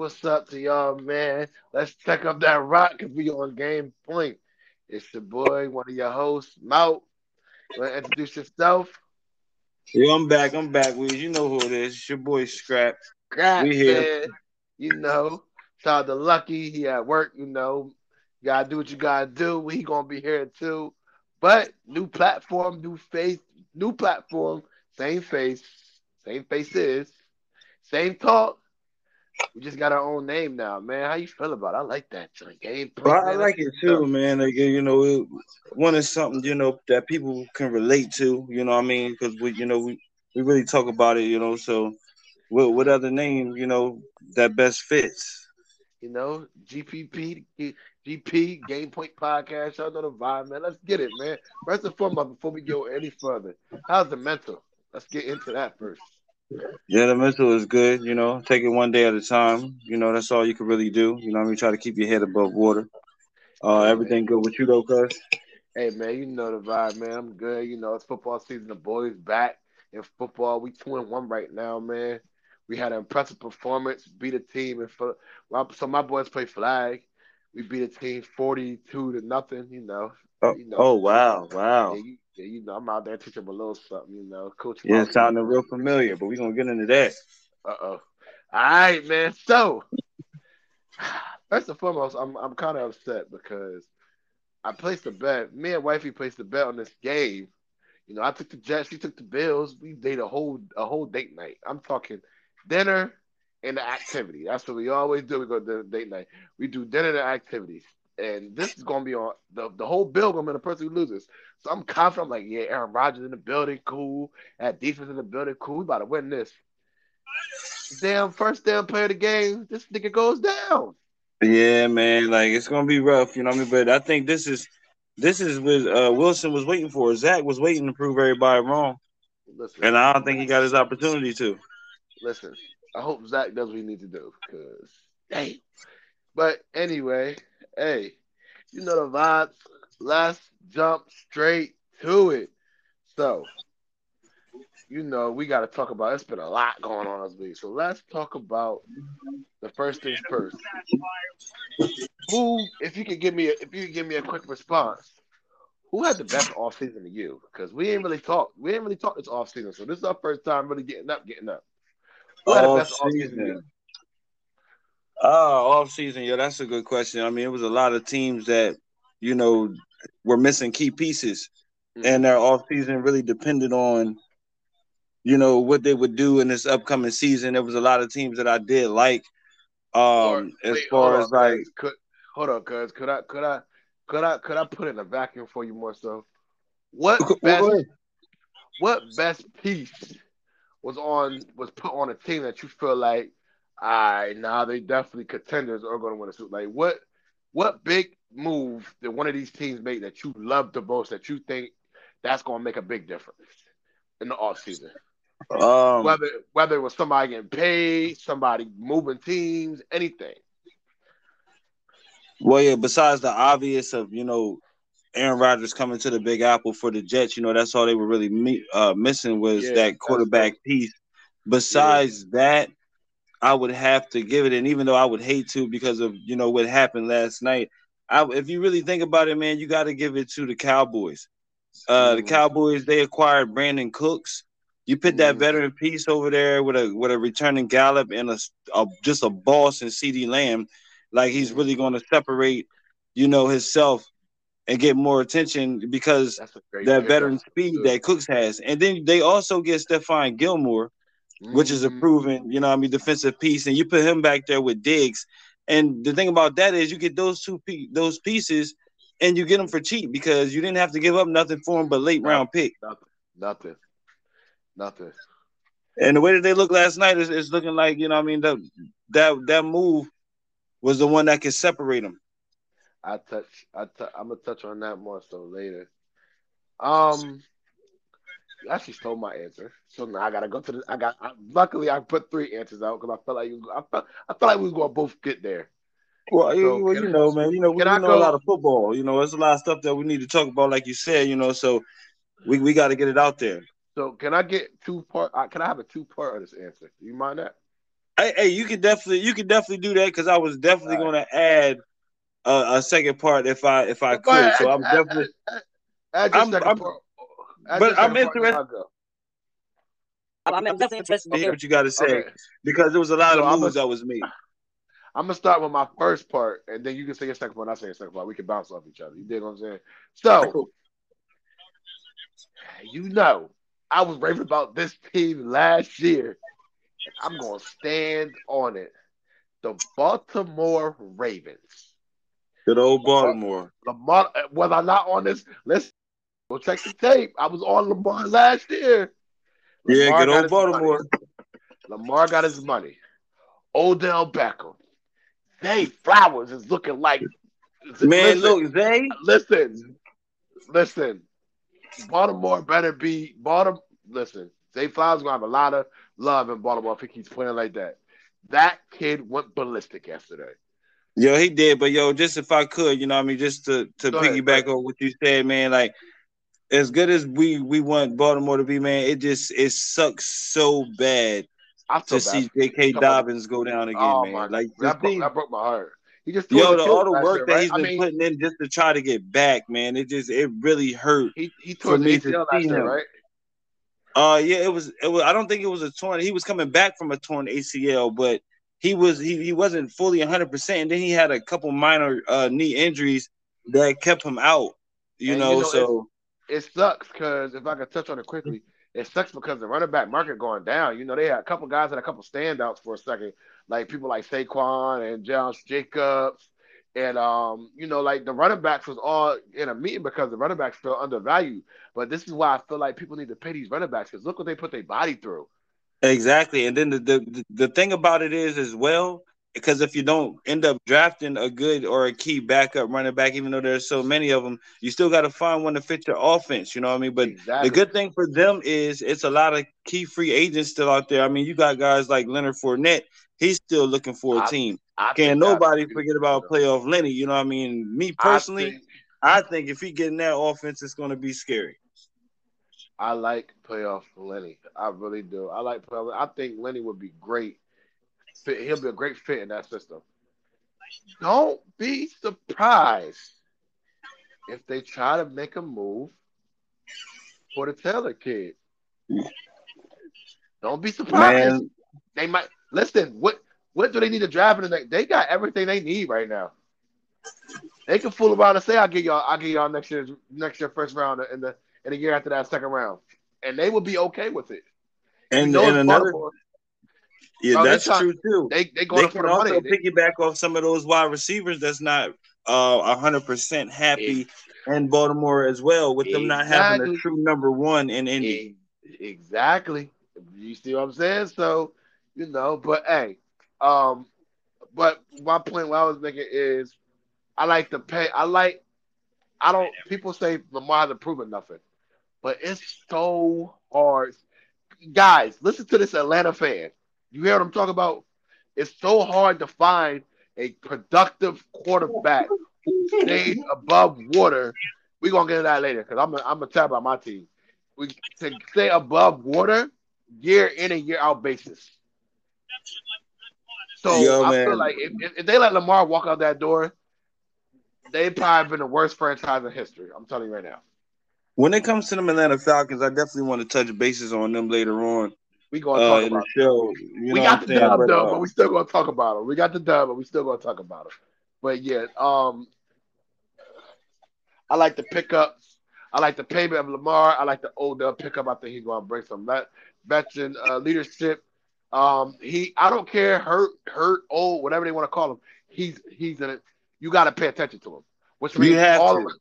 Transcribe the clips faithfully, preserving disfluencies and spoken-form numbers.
what's up to y'all, man? Let's check up that rock because we on Game Point. It's your boy, one of your hosts, Mout. Want to introduce yourself? Yo, I'm back. I'm back, Weez. You know who it is. It's your boy, Scrap. Scrap, we here. Man. You know. Shout out to Lucky. He at work, you know. You got to do what you got to do. He going to be here, too. But new platform, new face, new platform, same face, same faces, same talk. We just got our own name now, man. How you feel about it? I like that. Game Point, I like it, too, man. Like, you know, it, one is something, you know, that people can relate to, you know what I mean? Because, we, you know, we, we really talk about it, you know. So what, what other name, you know, that best fits? You know, G P P, G P, Game Point Podcast. Y'all know the vibe, man. Let's get it, man. First and foremost, before we go any further, how's the mental? Let's get into that first. Yeah, the mental is good, you know. Take it one day at a time. You know, that's all you can really do. You know what I mean? Try to keep your head above water. Uh, hey, everything man. Good with you, though, cuz? Hey, man, you know the vibe, man. I'm good. You know, it's football season. The boys back in football. We two and one right now, man. We had an impressive performance. Beat a team. And for, so my boys play flag. We beat a team forty-two to nothing, you know. Oh, you know, oh wow, wow. Yeah, you, yeah, you know, I'm out there teaching them a little something, you know. Coach yeah, it's sounding real familiar, but we're going to get into that. Uh-oh. All right, man. So, first and foremost, I'm I'm kind of upset because I placed a bet. Me and Wifey placed a bet on this game. You know, I took the Jets. She took the Bills. We did a whole, a whole date night. I'm talking dinner and the activity. That's what we always do. We go to date night. We do dinner and activities. And this is going to be on the, the whole bill going to be the person who loses. So I'm confident. I'm like, yeah, Aaron Rodgers in the building, cool. That defense in the building, cool. We about to win this. Damn, first damn play of the game, this nigga goes down. Yeah, man. Like, it's going to be rough. You know what I mean? But I think this is this is what uh, Wilson was waiting for. Zach was waiting to prove everybody wrong. Listen, and I don't think he got his opportunity to. Listen, I hope Zach does what he needs to do. Because, dang. But anyway... Hey, you know the vibes. Let's jump straight to it. So, you know, we got to talk about it's been a lot going on this week. So let's talk about the first things first. Who, if you could give me, a, if you could give me a quick response, who had the best offseason to you? Because we ain't really talk, we ain't really talk this offseason. So this is our first time really getting up, getting up. Who had the best offseason to you? Oh, off season, yo, that's a good question. I mean, it was a lot of teams that, you know, were missing key pieces, mm-hmm. and their off season really depended on, you know, what they would do in this upcoming season. There was a lot of teams that I did like, um, Wait, as far on, as like. Guys. Could, hold on, cuz could I could I could I could I put in a vacuum for you more so? What best what? what best piece was on was put on a team that you feel like? I nah, they definitely contenders are going to win a Super Bowl. Like what, what big move did one of these teams make that you love the most that you think that's going to make a big difference in the offseason? Um, whether whether it was somebody getting paid, somebody moving teams, anything. Well, yeah. Besides the obvious of you know Aaron Rodgers coming to the Big Apple for the Jets, you know that's all they were really me- uh, missing was yeah, that quarterback cool. piece. Besides yeah. that. I would have to give it, and even though I would hate to because of, you know, what happened last night, I, if you really think about it, man, you got to give it to the Cowboys. Uh, mm. The Cowboys, they acquired Brandon Cooks. You put mm. that veteran piece over there with a with a returning Gallup and a, a just a boss in CeeDee Lamb, like he's mm. really going to separate, you know, himself and get more attention because that veteran speed that Cooks has. And then they also get Stephon Gilmore, Mm-hmm. which is a proven, you know what I mean, defensive piece. And you put him back there with Diggs. And the thing about that is you get those two pe- those pieces and you get them for cheap because you didn't have to give up nothing for them but late-round pick. Nothing. Nothing. Nothing. And the way that they looked last night is, is looking like, you know what I mean, the, that that move was the one that could separate them. I touch, I t- I'm going to touch on that more so later. Um. You actually stole my answer, so now I gotta go to the. I got I, luckily I put three answers out because I felt like you. I felt I felt like we were gonna both get there. Well, so, well you I, know, man, you know, we I know go? a lot of football. You know, there's a lot of stuff that we need to talk about, like you said. You know, so we we got to get it out there. So can I get two part? Uh, can I have a two part of this answer? Do you mind that? Hey, hey, you can definitely you can definitely do that because I was definitely right. going to add a, a second part if I if I could. Add, so I'm add, definitely. Add, add I'm, I'm, part. Add but I'm interested. I'm, I'm definitely interested to hear what you got to say okay. because there was a lot so of moves that was made. I'm gonna start with my first part, and then you can say your second part. And I say your second part. We can bounce off each other. You dig what I'm saying? So, you know, I was raving about this team last year. I'm gonna stand on it. The Baltimore Ravens. Good old Baltimore. Lamar, was I not on this? Let's go check the tape. I was on Lamar last year. Lamar yeah, good old Baltimore. Money. Lamar got his money. Odell Beckham. Zay Flowers is looking like man. Listen, look, Zay. Listen, listen. Baltimore better be Baltimore. Listen, Zay Flowers gonna have a lot of love in Baltimore if he keeps playing like that. That kid went ballistic yesterday. Yo, he did. But yo, just if I could, you know, what I mean, just to to Go piggyback ahead. on what you said, man. Like as good as we we want Baltimore to be, man, it just it sucks so bad. I to bad. see J K. Dobbins go down again, oh, man. My, like that, thing, broke, that broke my heart. He just yo, the, all the work year, that right? he's been I mean, putting in just to try to get back, man. It just it really hurt. He he tore the A C L last year, right? Uh, yeah, it was. It was. I don't think it was a torn. He was coming back from a torn A C L, but he was he he wasn't fully one hundred percent. And then he had a couple minor uh, knee injuries that kept him out. You, know, you know, so it, it sucks because if I could touch on it quickly. It sucks because the running back market going down. You know, they had a couple guys had a couple standouts for a second, like people like Saquon and Josh Jacobs. And, um, you know, like the running backs was all in a meeting because the running backs feel undervalued. But this is why I feel like people need to pay these running backs because look what they put their body through. Exactly. And then the, the, the thing about it is as well, because if you don't end up drafting a good or a key backup running back, even though there's so many of them, you still got to find one to fit your offense. You know what I mean? But exactly. the good thing for them is it's a lot of key free agents still out there. I mean, you got guys like Leonard Fournette. He's still looking for a I, team. I Can nobody forget about playoff Lenny. You know what I mean? Me personally, I think, I think if he getting that offense, it's going to be scary. I like playoff Lenny. I really do. I like playoff. I think Lenny would be great. Fit. He'll be a great fit in that system. Don't be surprised if they try to make a move for the Taylor kid. Don't be surprised. Man. They might listen. What what do they need to drive in the next? They got everything they need right now. They can fool around and say, "I'll get y'all. I'll get y'all next year. Next year, first round, and the and the year after that, second round." And they will be okay with it. And you know, and another. Baltimore, Yeah, no, that's true too. They they, going they can the also money. piggyback off some of those wide receivers that's not uh one hundred percent happy yeah. in Baltimore as well with exactly. them not having a true number one in Indy. Exactly. You see what I'm saying? So you know, but hey, um, but my point what I was making is, I like to pay. I like. I don't. People say Lamar hasn't proven nothing, but it's so hard. Guys, listen to this Atlanta fan. You hear what I'm talking about? It's so hard to find a productive quarterback who stays above water. We're going to get into that later because I'm going I'm to tap about my team. We to stay above water year in and year out basis. So Yo, I man. feel like if, if they let Lamar walk out that door, they've probably been the worst franchise in history. I'm telling you right now. When it comes to the Atlanta Falcons, I definitely want to touch bases on them later on. We gonna talk uh, about the show. You we know got the dub right though, now. but we still gonna talk about it. We got the dub, but we still gonna talk about it. But yeah, um, I like the pickups. I like the payment of Lamar. I like the Odell pickup. I think he's gonna bring some veteran uh, leadership. Um, he, I don't care, hurt, hurt, old, whatever they want to call him. He's he's in it. You gotta pay attention to him, which means all of,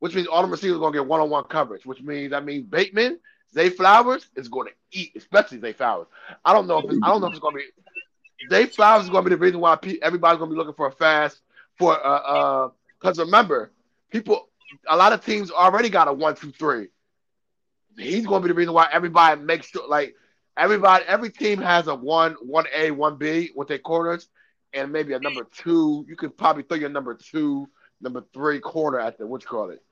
which means all the receivers are gonna get one on one coverage. Which means I mean Bateman. Zay Flowers is going to eat, especially Zay Flowers. I don't know if it's, I don't know if it's going to be Zay Flowers is going to be the reason why pe- everybody's going to be looking for a fast for uh uh because remember people a lot of teams already got a one two three. He's going to be the reason why everybody makes sure like everybody every team has a one one A one B with their corners and maybe a number two. You could probably throw your number two number three corner at the what you call it.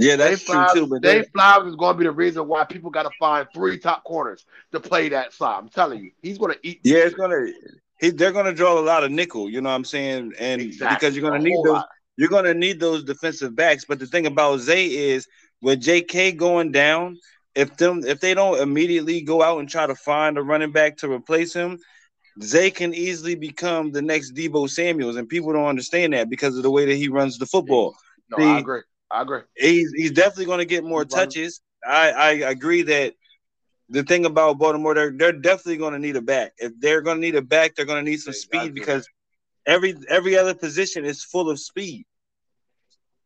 Yeah, that's Zay Flowers, true too. But Zay Flowers is going to be the reason why people got to find three top corners to play that slot. I'm telling you, he's going to eat. Yeah, it's going to. he, they're going to draw a lot of nickel, you know what I'm saying? And exactly. because you're going to need those lot. you're going to need those defensive backs. But the thing about Zay is with J K going down, if them if they don't immediately go out and try to find a running back to replace him, Zay can easily become the next Debo Samuels, and people don't understand that because of the way that he runs the football. No, See, I agree. I agree. He's, he's definitely going to get more touches. I, I agree that the thing about Baltimore, they're, they're definitely going to need a back. If they're going to need a back, they're going to need some speed because every every other position is full of speed.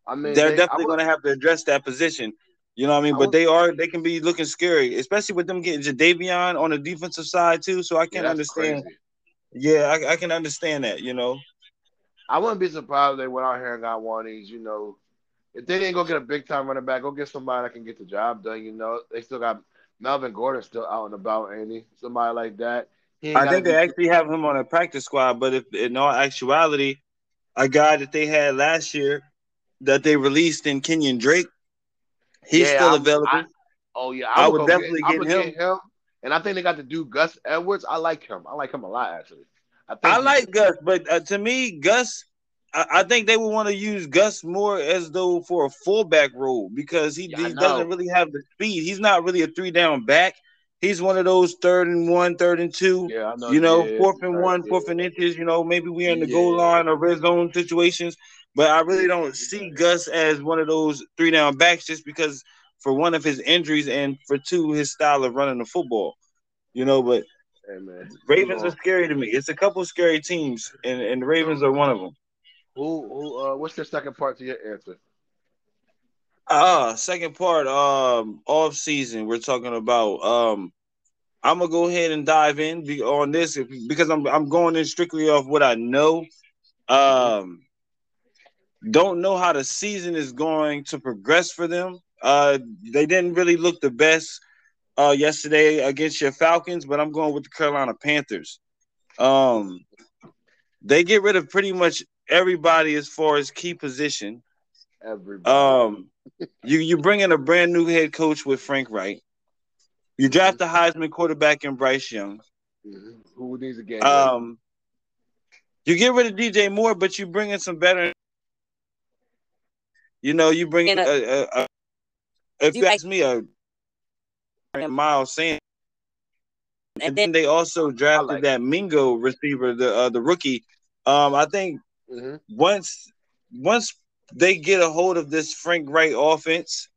I mean, they're they, definitely going to have to address that position. You know what I mean? I but would, they are they can be looking scary, especially with them getting Jadeveon on the defensive side too. So I can yeah, understand. Crazy. Yeah, I, I can understand that. You know, I wouldn't be surprised if they went out here and got one of these. You know, if they didn't go get a big time running back, go get somebody that can get the job done. You know, they still got Melvin Gordon still out and about, Andy. Somebody like that. I think they actually have him on a practice squad, but if in all actuality, a guy that they had last year that they released in Kenyon Drake. He's yeah, still available. I, oh, yeah. I, I would, would definitely get, get, him. get him. And I think they got to do Gus Edwards. I like him. I like him a lot, actually. I, think I like Gus, but uh, to me, Gus, I, I think they would want to use Gus more as though for a fullback role because he, yeah, he doesn't really have the speed. He's not really a three-down back. He's one of those third and one, third and two, yeah, I know you know, is. fourth and one, fourth and inches. You know, maybe we're in the yeah. goal line or red zone situations. But I really don't see Gus as one of those three-down backs just because, for one, of his injuries and, for two, his style of running the football. You know, but hey, man. Ravens are scary to me. It's a couple of scary teams, and, and the Ravens are one of them. Who, who, uh, what's the second part to your answer? Uh, second part, um, off-season, we're talking about. Um, I'm going to go ahead and dive in on this because I'm, I'm going in strictly off what I know. Um Don't know how the season is going to progress for them. Uh, they didn't really look the best uh, yesterday against your Falcons, but I'm going with the Carolina Panthers. Um, they get rid of pretty much everybody as far as key position. Everybody. Um, you, you bring in a brand-new head coach with Frank Wright. You draft the Heisman quarterback in Bryce Young. Mm-hmm. Who needs a game? Um, you get rid of D J Moore, but you bring in some better. You know, you bring in a, a, a, a if you ask me, a Miles Sanders. And, and then they also drafted like that Mingo receiver, the uh, the rookie. Um, I think mm-hmm. once once they get a hold of this Frank Wright offense,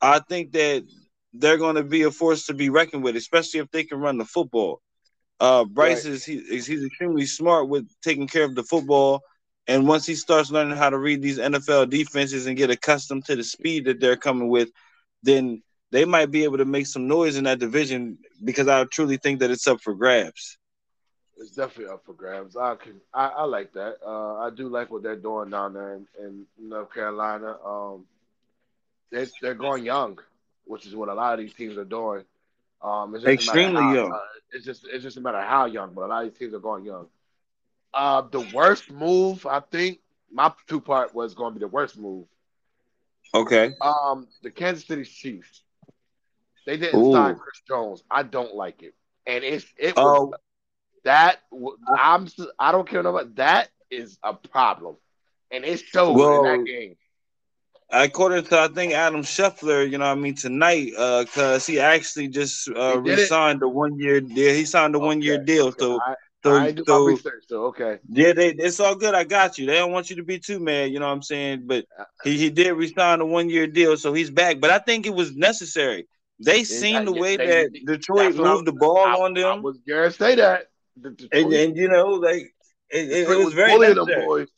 I think that they're going to be a force to be reckoned with, especially if they can run the football. Uh, Bryce right. is he is he's extremely smart with taking care of the football. And once he starts learning how to read these N F L defenses and get accustomed to the speed that they're coming with, then they might be able to make some noise in that division because I truly think that it's up for grabs. It's definitely up for grabs. I can, I, I like that. Uh, I do like what they're doing down there in, in North Carolina. Um, they, they're going young, which is what a lot of these teams are doing. Um, it's just extremely how, young. Uh, it's just it's just no matter how young, but a lot of these teams are going young. Uh, the worst move, I think, my two part was going to be the worst move. Okay. Um, the Kansas City Chiefs, they didn't Ooh. sign Chris Jones. I don't like it, and it's it was oh. that I'm I don't care about that is a problem, and it showed well, in that game. According to I think Adam Scheffler, you know, what I mean tonight, uh, because he actually just uh, he re-signed the one year deal. He signed the okay. one year deal, okay. so. I, So, I do so, my research, so okay. Yeah, they, it's all good. I got you. They don't want you to be too mad, you know what I'm saying? But he, he did resign a one-year deal, so he's back. But I think it was necessary. They seen I, the way they, that Detroit moved the ball I, on them. I was going to say that. Detroit, and, and, you know, like, it, it, it was, was very necessary. Boys.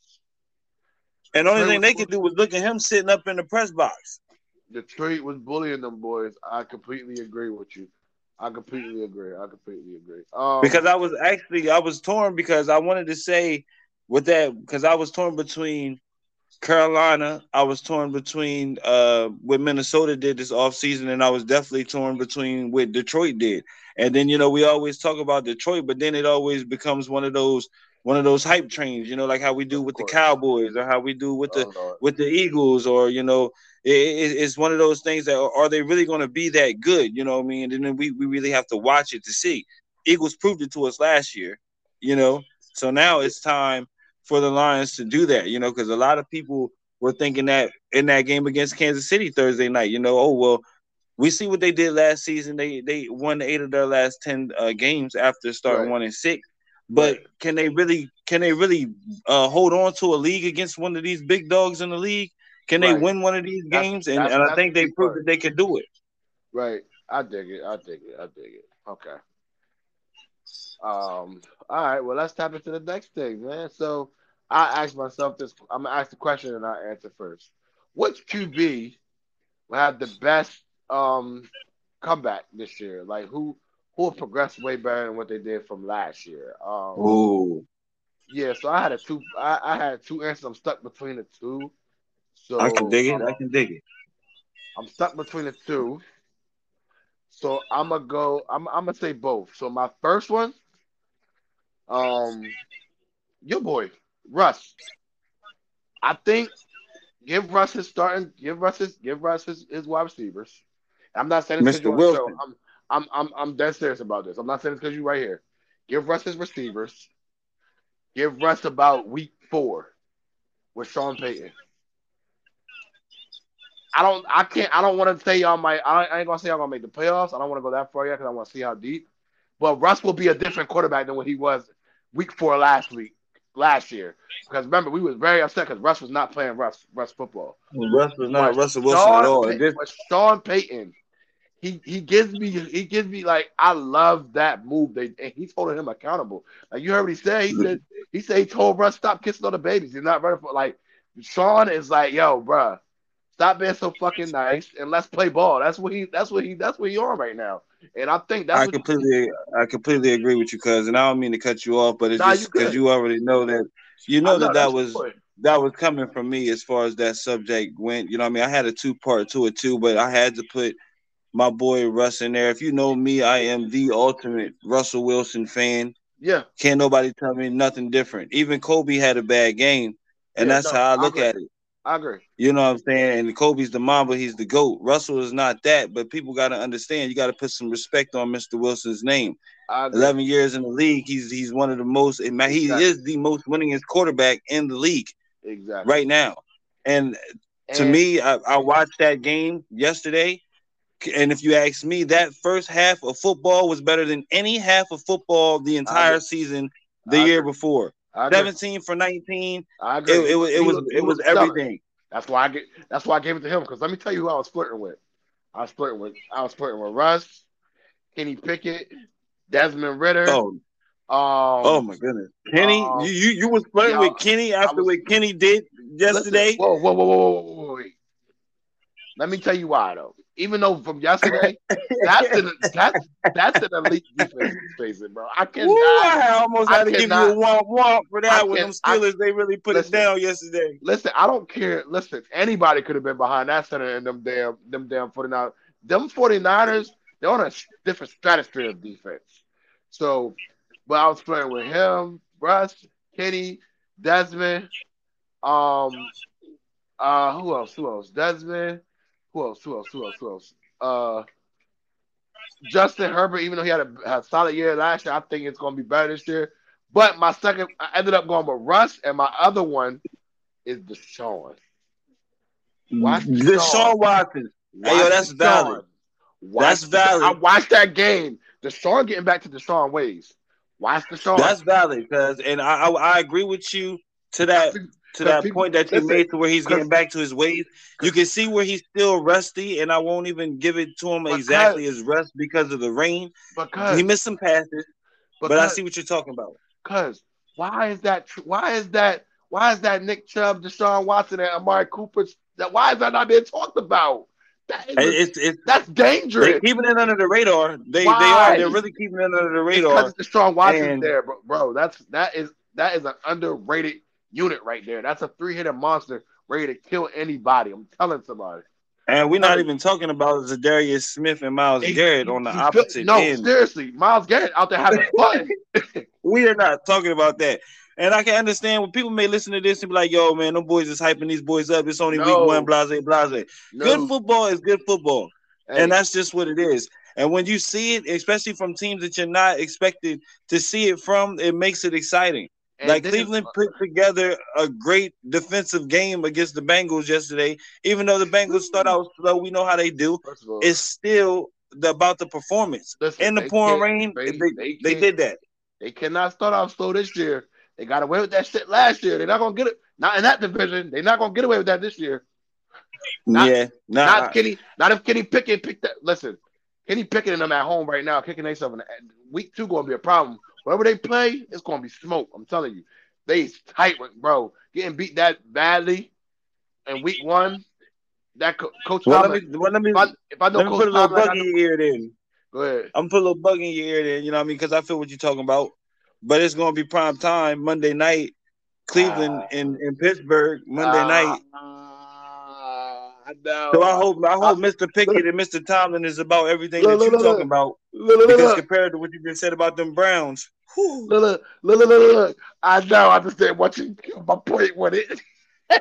And the only Detroit thing they could do was look at him sitting up in the press box. Detroit was bullying them, boys. I completely agree with you. I completely agree. I completely agree. Um, because I was actually I was torn because I wanted to say with that because I was torn between Carolina. I was torn between uh, what Minnesota did this offseason, and I was definitely torn between what Detroit did. And then you know we always talk about Detroit, but then it always becomes one of those one of those hype trains. You know, like how we do with the Cowboys or how we do with the oh, with the Eagles, or you know. It's one of those things that are they really going to be that good? You know what I mean? And then we, we really have to watch it to see. Eagles proved it to us last year. you know. So now it's time for the Lions to do that, you know, because a lot of people were thinking that in that game against Kansas City Thursday night, you know, oh, well, we see what they did last season. They they won eight of their last ten uh, games after starting right. one and six. But right. can they really can they really uh, hold on to a league against one of these big dogs in the league? Can right. they win one of these that's, games? And, that's, and I think they proved part. that they could do it. Right. I dig it. I dig it. I dig it. Okay. Um. All right. Well, let's tap into the next thing, man. So I asked myself this. I'm going to ask the question and I'll answer first. Which Q B will have the best um comeback this year? Like, who who progressed way better than what they did from last year? Um, Ooh. Yeah, so I had a two. I, I had two answers. I'm stuck between the two. So I can dig it. Um, I can dig it. I'm stuck between the two. So I'm gonna go. I'm I'm gonna say both. So my first one, um, your boy Russ. I think give Russ his starting. Give Russ his. Give Russ his, his wide receivers. I'm not saying this because you're on the show. I'm I'm I'm I'm dead serious about this. I'm not saying this because you're right here. Give Russ his receivers. Give Russ about week four with Sean Payton. I don't. I can't. I don't want to say y'all might. I, I ain't gonna say y'all gonna make the playoffs. I don't want to go that far yet because I want to see how deep. But Russ will be a different quarterback than what he was week four last week, last year. Because remember, we was very upset because Russ was not playing Russ Russ football. Russ was not but Russell Wilson Sean at all. Payton, but Sean Payton, he he gives me he gives me like I love that move. They and he's holding him accountable. Like you heard what he said. He said he said he told Russ stop kissing all the babies. He's not running for like Sean is like yo, bruh. Stop being so fucking nice and let's play ball. That's what he. That's what he. That's what he on right now. And I think that's. I what completely. I completely agree with you, cuz. And I don't mean to cut you off, but it's nah, just because you, you already know that. You know, know that that was good. That was coming from me as far as that subject went. You know what I mean? I had a two part to it too, but I had to put my boy Russ in there. If you know me, I am the ultimate Russell Wilson fan. Yeah. Can't nobody tell me nothing different. Even Kobe had a bad game, and yeah, that's no, how I look I at it. I agree. You know what I'm saying? And Kobe's the Mamba, he's the GOAT. Russell is not that, but people got to understand, you got to put some respect on Mister Wilson's name. eleven years in the league, he's he's one of the most, he exactly. is the most winningest quarterback in the league exactly. right now. And to and, me, I, I watched that game yesterday, and if you ask me, that first half of football was better than any half of football the entire season the year before. seventeen for nineteen. I agree. It, it, it was, was it was everything. That's why I get. That's why I gave it to him. Because let me tell you who I was flirting with. I was flirting with. I was flirting with Russ, Kenny Pickett, Desmond Ridder. Oh, um, oh my goodness, Kenny! Um, you, you you was flirting yeah, with Kenny after was, what Kenny did yesterday. Listen, whoa, whoa, whoa, whoa, whoa, whoa, wait. Let me tell you why though. Even though from yesterday, that's an, that's that's an elite defense facing, bro. I cannot. Ooh, I almost I had cannot, to give you a womp womp for that I when can, them Steelers I, they really put listen, it down yesterday. Listen, I don't care. Listen, anybody could have been behind that center and them damn them damn 49ers. Them 49ers, they're on a different stratosphere of defense. So, but I was playing with him, Russ, Kenny, Desmond, um, uh, who else? Who else? Desmond. Who else? Who else? Who else? Who else? Uh, Justin Herbert, even though he had a, a solid year last year, I think it's going to be better this year. But my second, I ended up going with Russ, and my other one is Deshaun. Watch Deshaun, Deshaun Watson. Hey, yo, that's Deshaun. valid. Watch that's Deshaun. valid. I watched that game. Deshaun getting back to Deshaun ways. Watch Deshaun. That's valid, cause, and I, I I agree with you to that. To that people, point that you made to where he's getting back to his ways. You can see where he's still rusty, and I won't even give it to him because, exactly as rust because of the rain. Because, he missed some passes, because, but I see what you're talking about. Because why is that why is that why is that Nick Chubb, Deshaun Watson, and Amari Cooper that why is that not being talked about? That is, it's, it's, that's dangerous. They're keeping it under the radar. They why? they are they're really keeping it under the radar. It's because Deshaun Watson's there, bro, bro. That's that is that is an underrated unit right there. That's a three-hitter monster ready to kill anybody. I'm telling somebody. And we're not even talking about Zadarius Smith and Myles he, Garrett on the opposite no, end. No, seriously. Myles Garrett out there having fun. We are not talking about that. And I can understand when people may listen to this and be like, yo, man, them boys is hyping these boys up. It's only no. week one, blase, blase. No. Good football is good football. Hey. And that's just what it is. And when you see it, especially from teams that you're not expected to see it from, it makes it exciting. And like Cleveland put together a great defensive game against the Bengals yesterday. Even though the Bengals start out slow, we know how they do. All, it's still the, about the performance. Listen, in the pouring rain, they, they, they, they did that. They cannot start off slow this year. They got away with that shit last year. They're not going to get it. Not in that division. They're not going to get away with that this year. Not, yeah. Nah. Not Kenny. Not if Kenny Pickett picked that. Listen, Kenny Pickett and them at home right now, kicking themselves in the week two going to be a problem. Wherever they play, it's going to be smoke. I'm telling you. They tight with, bro. Getting beat that badly in week one. That co- Coach well, Thomas. Let me, well, let me, if I, if I know let me Coach put a little Thomas, bug in your ear then. Go ahead. I'm going to put a little bug in your ear then. You know what I mean? Because I feel what you're talking about. But it's going to be prime time Monday night. Cleveland uh, and, and Pittsburgh Monday uh, night. Uh, no. So I hope I hope uh, Mister Pickett and Mister Tomlin is about everything look, that you're look, talking look, about. Look, look, because look. compared to what you just said about them Browns. Look, look, look, look, look. I know. I just didn't want you to get my point with it. I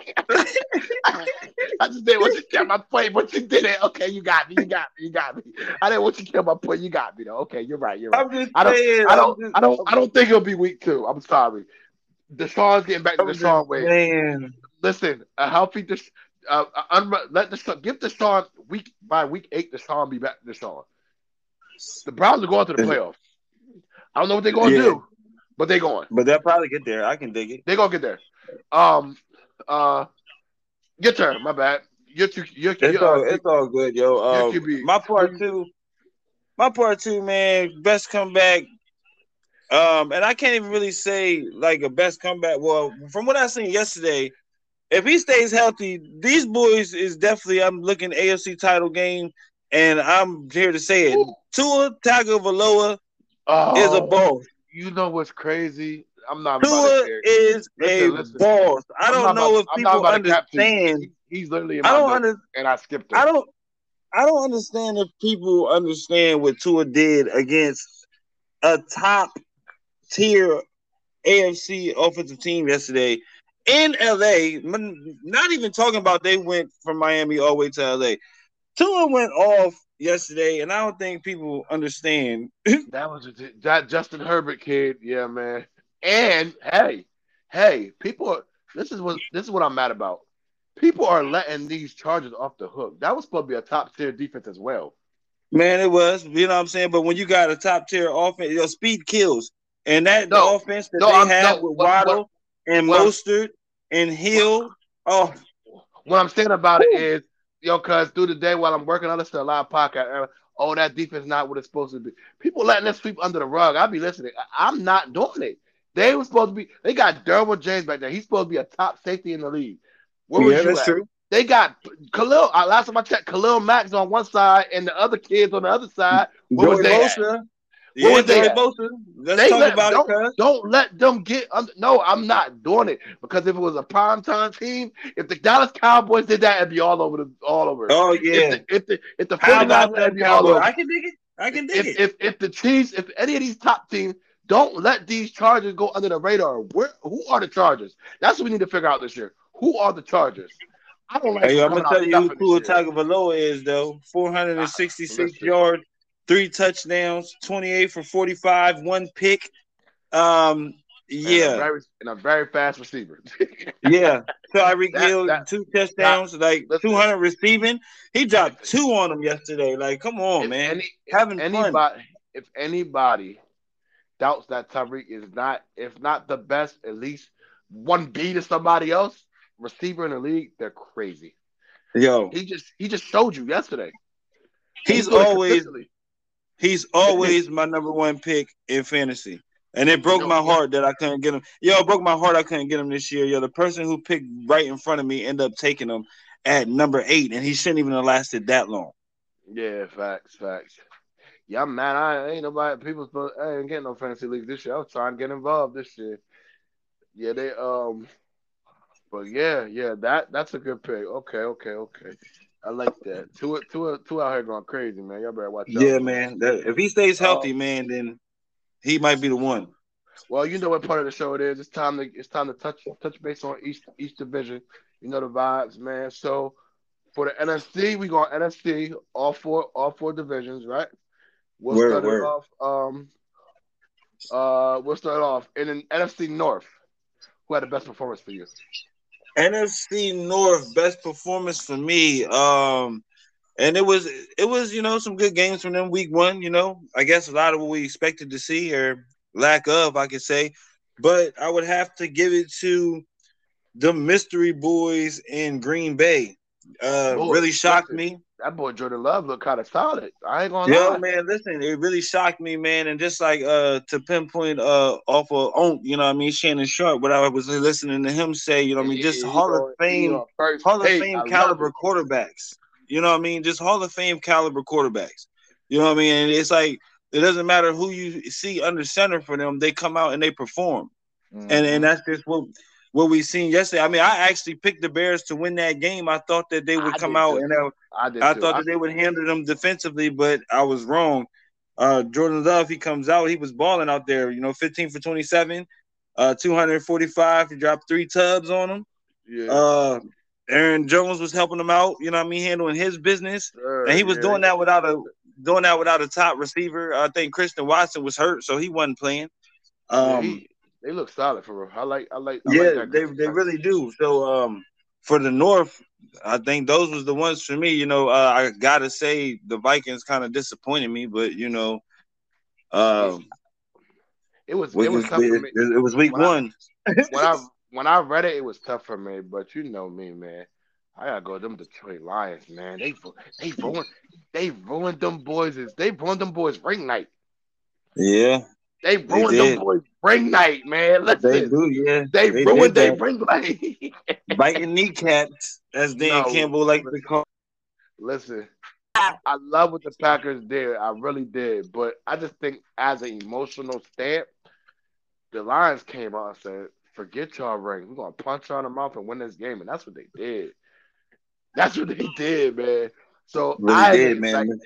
just didn't want you to get my point, but you did it. Okay, you got me. You got me. You got me. I didn't want you to get my point. You got me, though. Okay, you're right. You're right. I'm just I don't, saying, I don't, just, I don't, I don't think it'll be week two. I'm sorry. Deshaun's getting back to Deshaun way. Man. Listen, a healthy Deshaun, uh, unru- let Deshaun give Deshaun week by week eight. Deshaun be back to Deshaun. The Browns are going to the playoffs. I don't know what they're going to yeah. do, but they're going. But they'll probably get there. I can dig it. They're gonna get there. Um, uh, your turn. My bad. Your two. Your, it's, your, all, it's all good, yo. Um, my part two. My part two, man. Best comeback. Um, and I can't even really say like a best comeback. Well, from what I seen yesterday, if he stays healthy, these boys is definitely. I'm looking A F C title game, and I'm here to say it. Ooh. Tua Tagovailoa oh, is a boss. You know what's crazy? I'm not. Tua is listen, a listen. boss. I don't about, know if I'm people understand. He's literally. In I don't understand. And I skipped him. I don't. I don't understand if people understand what Tua did against a top tier A F C offensive team yesterday in L A. Not even talking about they went from Miami all the way to L A. Tua went off yesterday, and I don't think people understand. That was a, that Justin Herbert kid, yeah, man. And hey, hey, people. Are, this is what this is what I'm mad about. People are letting these Chargers off the hook. That was supposed to be a top tier defense as well. Man, it was. You know what I'm saying? But when you got a top tier offense, your speed kills. And that no, the offense that no, they I'm, had no, with Waddle and what, Mostert and Hill. Oh, what I'm saying about Ooh. it is, yo, cuz through the day while I'm working, I listen to a live podcast. Oh, that defense not what it's supposed to be. People letting this sweep under the rug. I be listening. I, I'm not doing it. They were supposed to be. They got Derwin James back there. He's supposed to be a top safety in the league. Where yeah, was you that's at? True. They got Khalil. Uh, last time I checked, Khalil Mack's on one side and the other kids on the other side. Where Joey was they at? Yeah, what they Let's they talk let, about don't, it, don't let them get under. No, I'm not doing it because if it was a prime time team, if the Dallas Cowboys did that, it'd be all over the all over. Oh yeah, if the if the, the forty-niners, it'd be all over. I can dig it. I can dig if, it. If, if if the Chiefs, if any of these top teams, don't let these Chargers go under the radar. Where who are the Chargers? That's what we need to figure out this year. Who are the Chargers? I don't like. Hey, I'm gonna tell you who Tua Tagovailoa is though. four hundred sixty-six I, yards. Three touchdowns, twenty-eight for forty-five, one pick. Um, yeah. And a very, and a very fast receiver. yeah. Tyreek Hill, two touchdowns, that, like listen, two hundred receiving. He dropped two on them yesterday. Like, come on, if man. Any, Having if fun. Anybody, if anybody doubts that Tyreek is not, if not the best, at least one B to somebody else, receiver in the league, they're crazy. Yo. He just, he just showed you yesterday. He's, he's always – He's always my number one pick in fantasy. And it broke my heart that I couldn't get him. Yo, it broke my heart I couldn't get him this year. Yo, the person who picked right in front of me ended up taking him at number eight, and he shouldn't even have lasted that long. Yeah, facts, facts. Yeah, I'm mad. I ain't nobody people I ain't getting no fantasy league this year. I was trying to get involved this year. Yeah, they um but yeah, yeah, that that's a good pick. Okay, okay, okay. I like that. Two, two, two out here going crazy, man. Y'all better watch out. Yeah, man. That, if he stays healthy, um, man, then he might be the one. Well, you know what part of the show it is. It's time to it's time to touch touch base on each each division. You know the vibes, man. So for the N F C, we going N F C all four all four divisions, right? We'll word, start word. It off. Um, uh, we'll start off in an N F C North. Who had the best performance for you? N F C North best performance for me. Um, and it was it was you know some good games from them week one. You know, I guess a lot of what we expected to see or lack of, I could say. But I would have to give it to the mystery boys in Green Bay. Uh, boy, really shocked listen, me. That boy Jordan Love looked kind of solid. I ain't gonna Yo, lie. man, listen, it really shocked me, man. And just like uh, to pinpoint uh, off of, oh, you know what I mean, Shannon Sharp, what I was listening to him say, you know what I mean, just yeah, Hall of Fame, Hall of Fame caliber quarterbacks. You know what I mean? Just Hall of Fame caliber quarterbacks. You know what I mean? And it's like, it doesn't matter who you see under center for them. They come out and they perform. Mm-hmm. And and that's just what what we seen yesterday. I mean, I actually picked the Bears to win that game. I thought that they would I come out too. and I, I, did I thought I that did. they would handle them defensively, but I was wrong. Uh, Jordan Love, he comes out. He was balling out there, you know, fifteen for twenty-seven, uh, two forty-five. He dropped three tubs on him. Yeah. Uh, Aaron Jones was helping him out, you know what I mean, handling his business. Sure, and he was yeah. doing that without a – Doing that without a top receiver. I think Christian Watson was hurt, so he wasn't playing. Um, yeah, he, they look solid for real. I like, I like. I yeah, like that they they really do. So um, for the North, I think those was the ones for me. You know, uh, I gotta say the Vikings kind of disappointed me, but you know, um, it was it was tough for me. It, it was week when one. I, when I when I read it, it was tough for me. But you know me, man. I gotta go with them Detroit Lions, man. They they ruined they ruined them boys. They ruined them boys ring night. Yeah, they ruined they them boys ring night, man. Listen, they do, yeah. They, they ruined their ring night. Biting kneecaps, as Dan no, Campbell likes to call. Listen, I love what the Packers did. I really did, but I just think as an emotional stamp, the Lions came out and said, "Forget y'all ring. We're gonna punch y'all in the mouth and win this game," and that's what they did. That's what they did, man. So really I did, man. Like,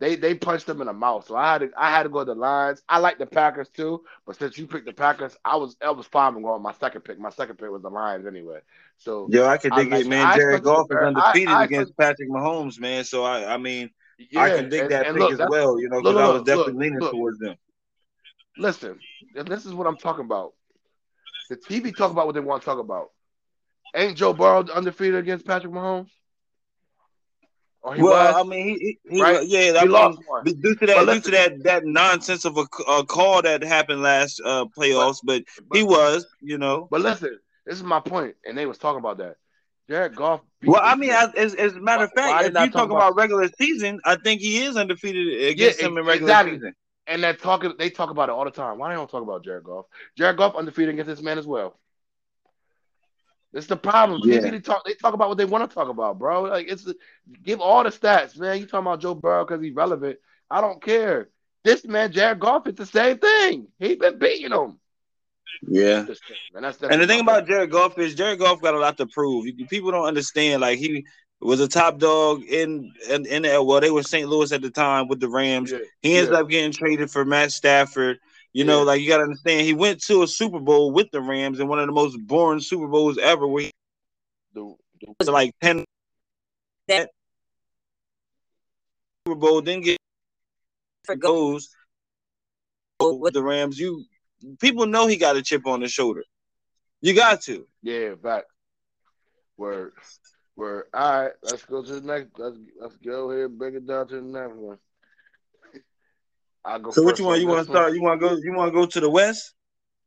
they they punched them in the mouth. So I had to I had to go to the Lions. I like the Packers too, but since you picked the Packers, I was I was fine with going my second pick. My second pick was the Lions anyway. So yo, I can dig I, it, man. I, Jared Goff is undefeated I, I, against I, Patrick Mahomes, man. So I I mean yeah, I can dig and, that and pick look, as well. You know, because I was definitely look, leaning look. towards them. Listen, this is what I'm talking about. The T V talk about what they want to talk about. Ain't Joe Burrow undefeated against Patrick Mahomes? Or he well, was? I mean, he, he, right? he yeah, he I lost mean, one. Due to that, due to that, that nonsense of a, a call that happened last uh, playoffs, but, but he was, you know. But listen, this is my point, and they was talking about that. Jared Goff. Well, I mean, I, as, as a matter of fact, if you talk about, about regular season, I think he is undefeated against yeah, him in regular exactly. season. And that talking, they talk about it all the time. Why don't talk about Jared Goff? Jared Goff undefeated against this man as well. It's the problem. Yeah. They, they, talk, they talk about what they want to talk about, bro. Like it's give all the stats, man. You talking about Joe Burrow because he's relevant? I don't care. This man, Jared Goff, it's the same thing. He's been beating him. Yeah. And, that's and the thing about Jared Goff is Jared Goff got a lot to prove. You, people don't understand. Like he was a top dog in in, in the, well, they were Saint Louis at the time with the Rams. Yeah. He ends yeah. up getting traded for Matt Stafford. You know, yeah. like you gotta understand, he went to a Super Bowl with the Rams in one of the most boring Super Bowls ever. Where the, the like ten that Super Bowl didn't get for goals with the Rams. You people know he got a chip on his shoulder. You got to. Yeah, back. Word, word. All right, let's go to the next. Let's let's go here, break it down to the next one. I'll go so what you want? You want to start? You want to go? You want to go to the West?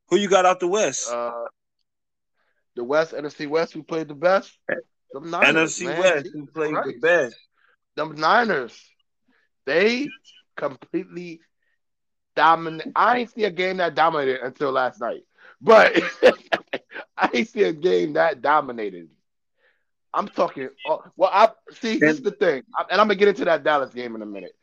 Who you got out the West? Uh, the West, N F C West. Who played the best? Them Niners, N F C man. West. Who played Christ. the best? Them Niners. They completely dominated. I ain't see a game that dominated until last night. But I ain't see a game that dominated. I'm talking. Oh, well, I see. This is the thing, I, and I'm gonna get into that Dallas game in a minute.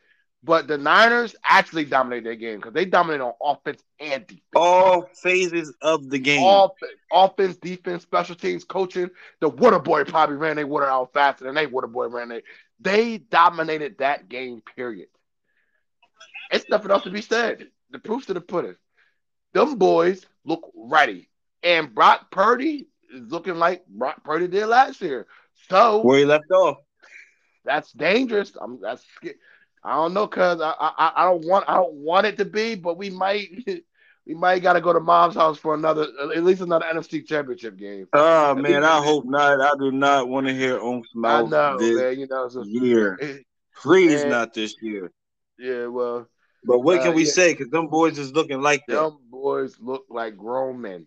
But the Niners actually dominated their game because they dominated on offense and defense. All phases of the game. All, offense, defense, special teams, coaching. The water boy probably ran their water out faster than they water boy ran their. They dominated that game, period. It's nothing else to be said. The proof's to the pudding. Them boys look ready. And Brock Purdy is looking like Brock Purdy did last year. So where he left off. That's dangerous. I'm, that's scary. I don't know, cuz I, I I don't want I don't want it to be, but we might we might gotta go to mom's house for another at least another N F C Championship game. Oh uh, man, I hope not. I do not want to hear Onk's mouth. I know, this man, you know, so, year. Please, man, not this year. Yeah, well. But what can uh, we yeah. say? Because them boys is looking like that. Them boys look like grown men.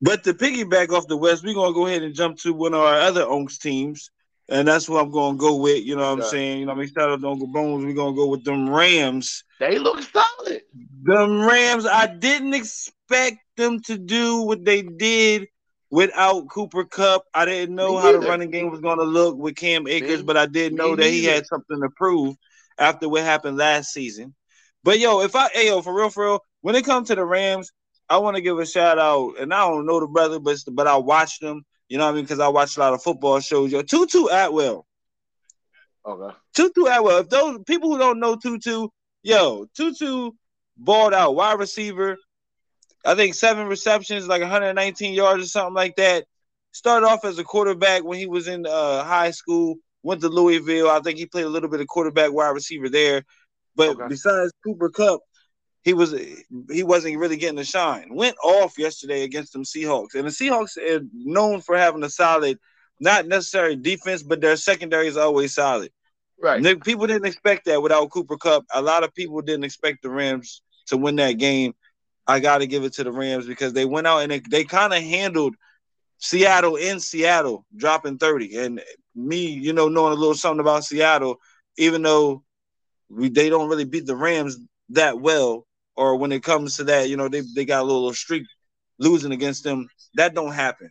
But to piggyback off the West, we're going to go ahead and jump to one of our other Oaks teams, and that's what I'm going to go with. You know what I'm yeah. saying? You know what I mean? Shout out to Uncle Bones. We're going to go with them Rams. They look solid. Them Rams, I didn't expect them to do what they did without Cooper Kupp. I didn't know Me how either. the running game was going to look with Cam Akers, Me, but I did know that he had something to prove after what happened last season. But, yo, if I, hey, yo, for real, for real, when it comes to the Rams, I want to give a shout out. And I don't know the brother, but but I watched them. You know what I mean? Because I watched a lot of football shows. Yo, Tutu Atwell. Okay. Tutu Atwell. If those people who don't know Tutu, yo, Tutu balled out, wide receiver. I think seven receptions, like one hundred nineteen yards or something like that. Started off as a quarterback when he was in uh, high school. Went to Louisville. I think he played a little bit of quarterback, wide receiver there. But okay. besides Cooper Kupp, he was he wasn't really getting the shine. Went off yesterday against them Seahawks, and the Seahawks are known for having a solid, not necessarily defense, but their secondary is always solid. Right. They, people didn't expect that without Cooper Kupp. A lot of people didn't expect the Rams to win that game. I got to give it to the Rams because they went out and they, they kind of handled Seattle in Seattle, dropping thirty. And me, you know, knowing a little something about Seattle, even though We, they don't really beat the Rams that well, or when it comes to that, you know, they, they got a little, little streak losing against them. That don't happen.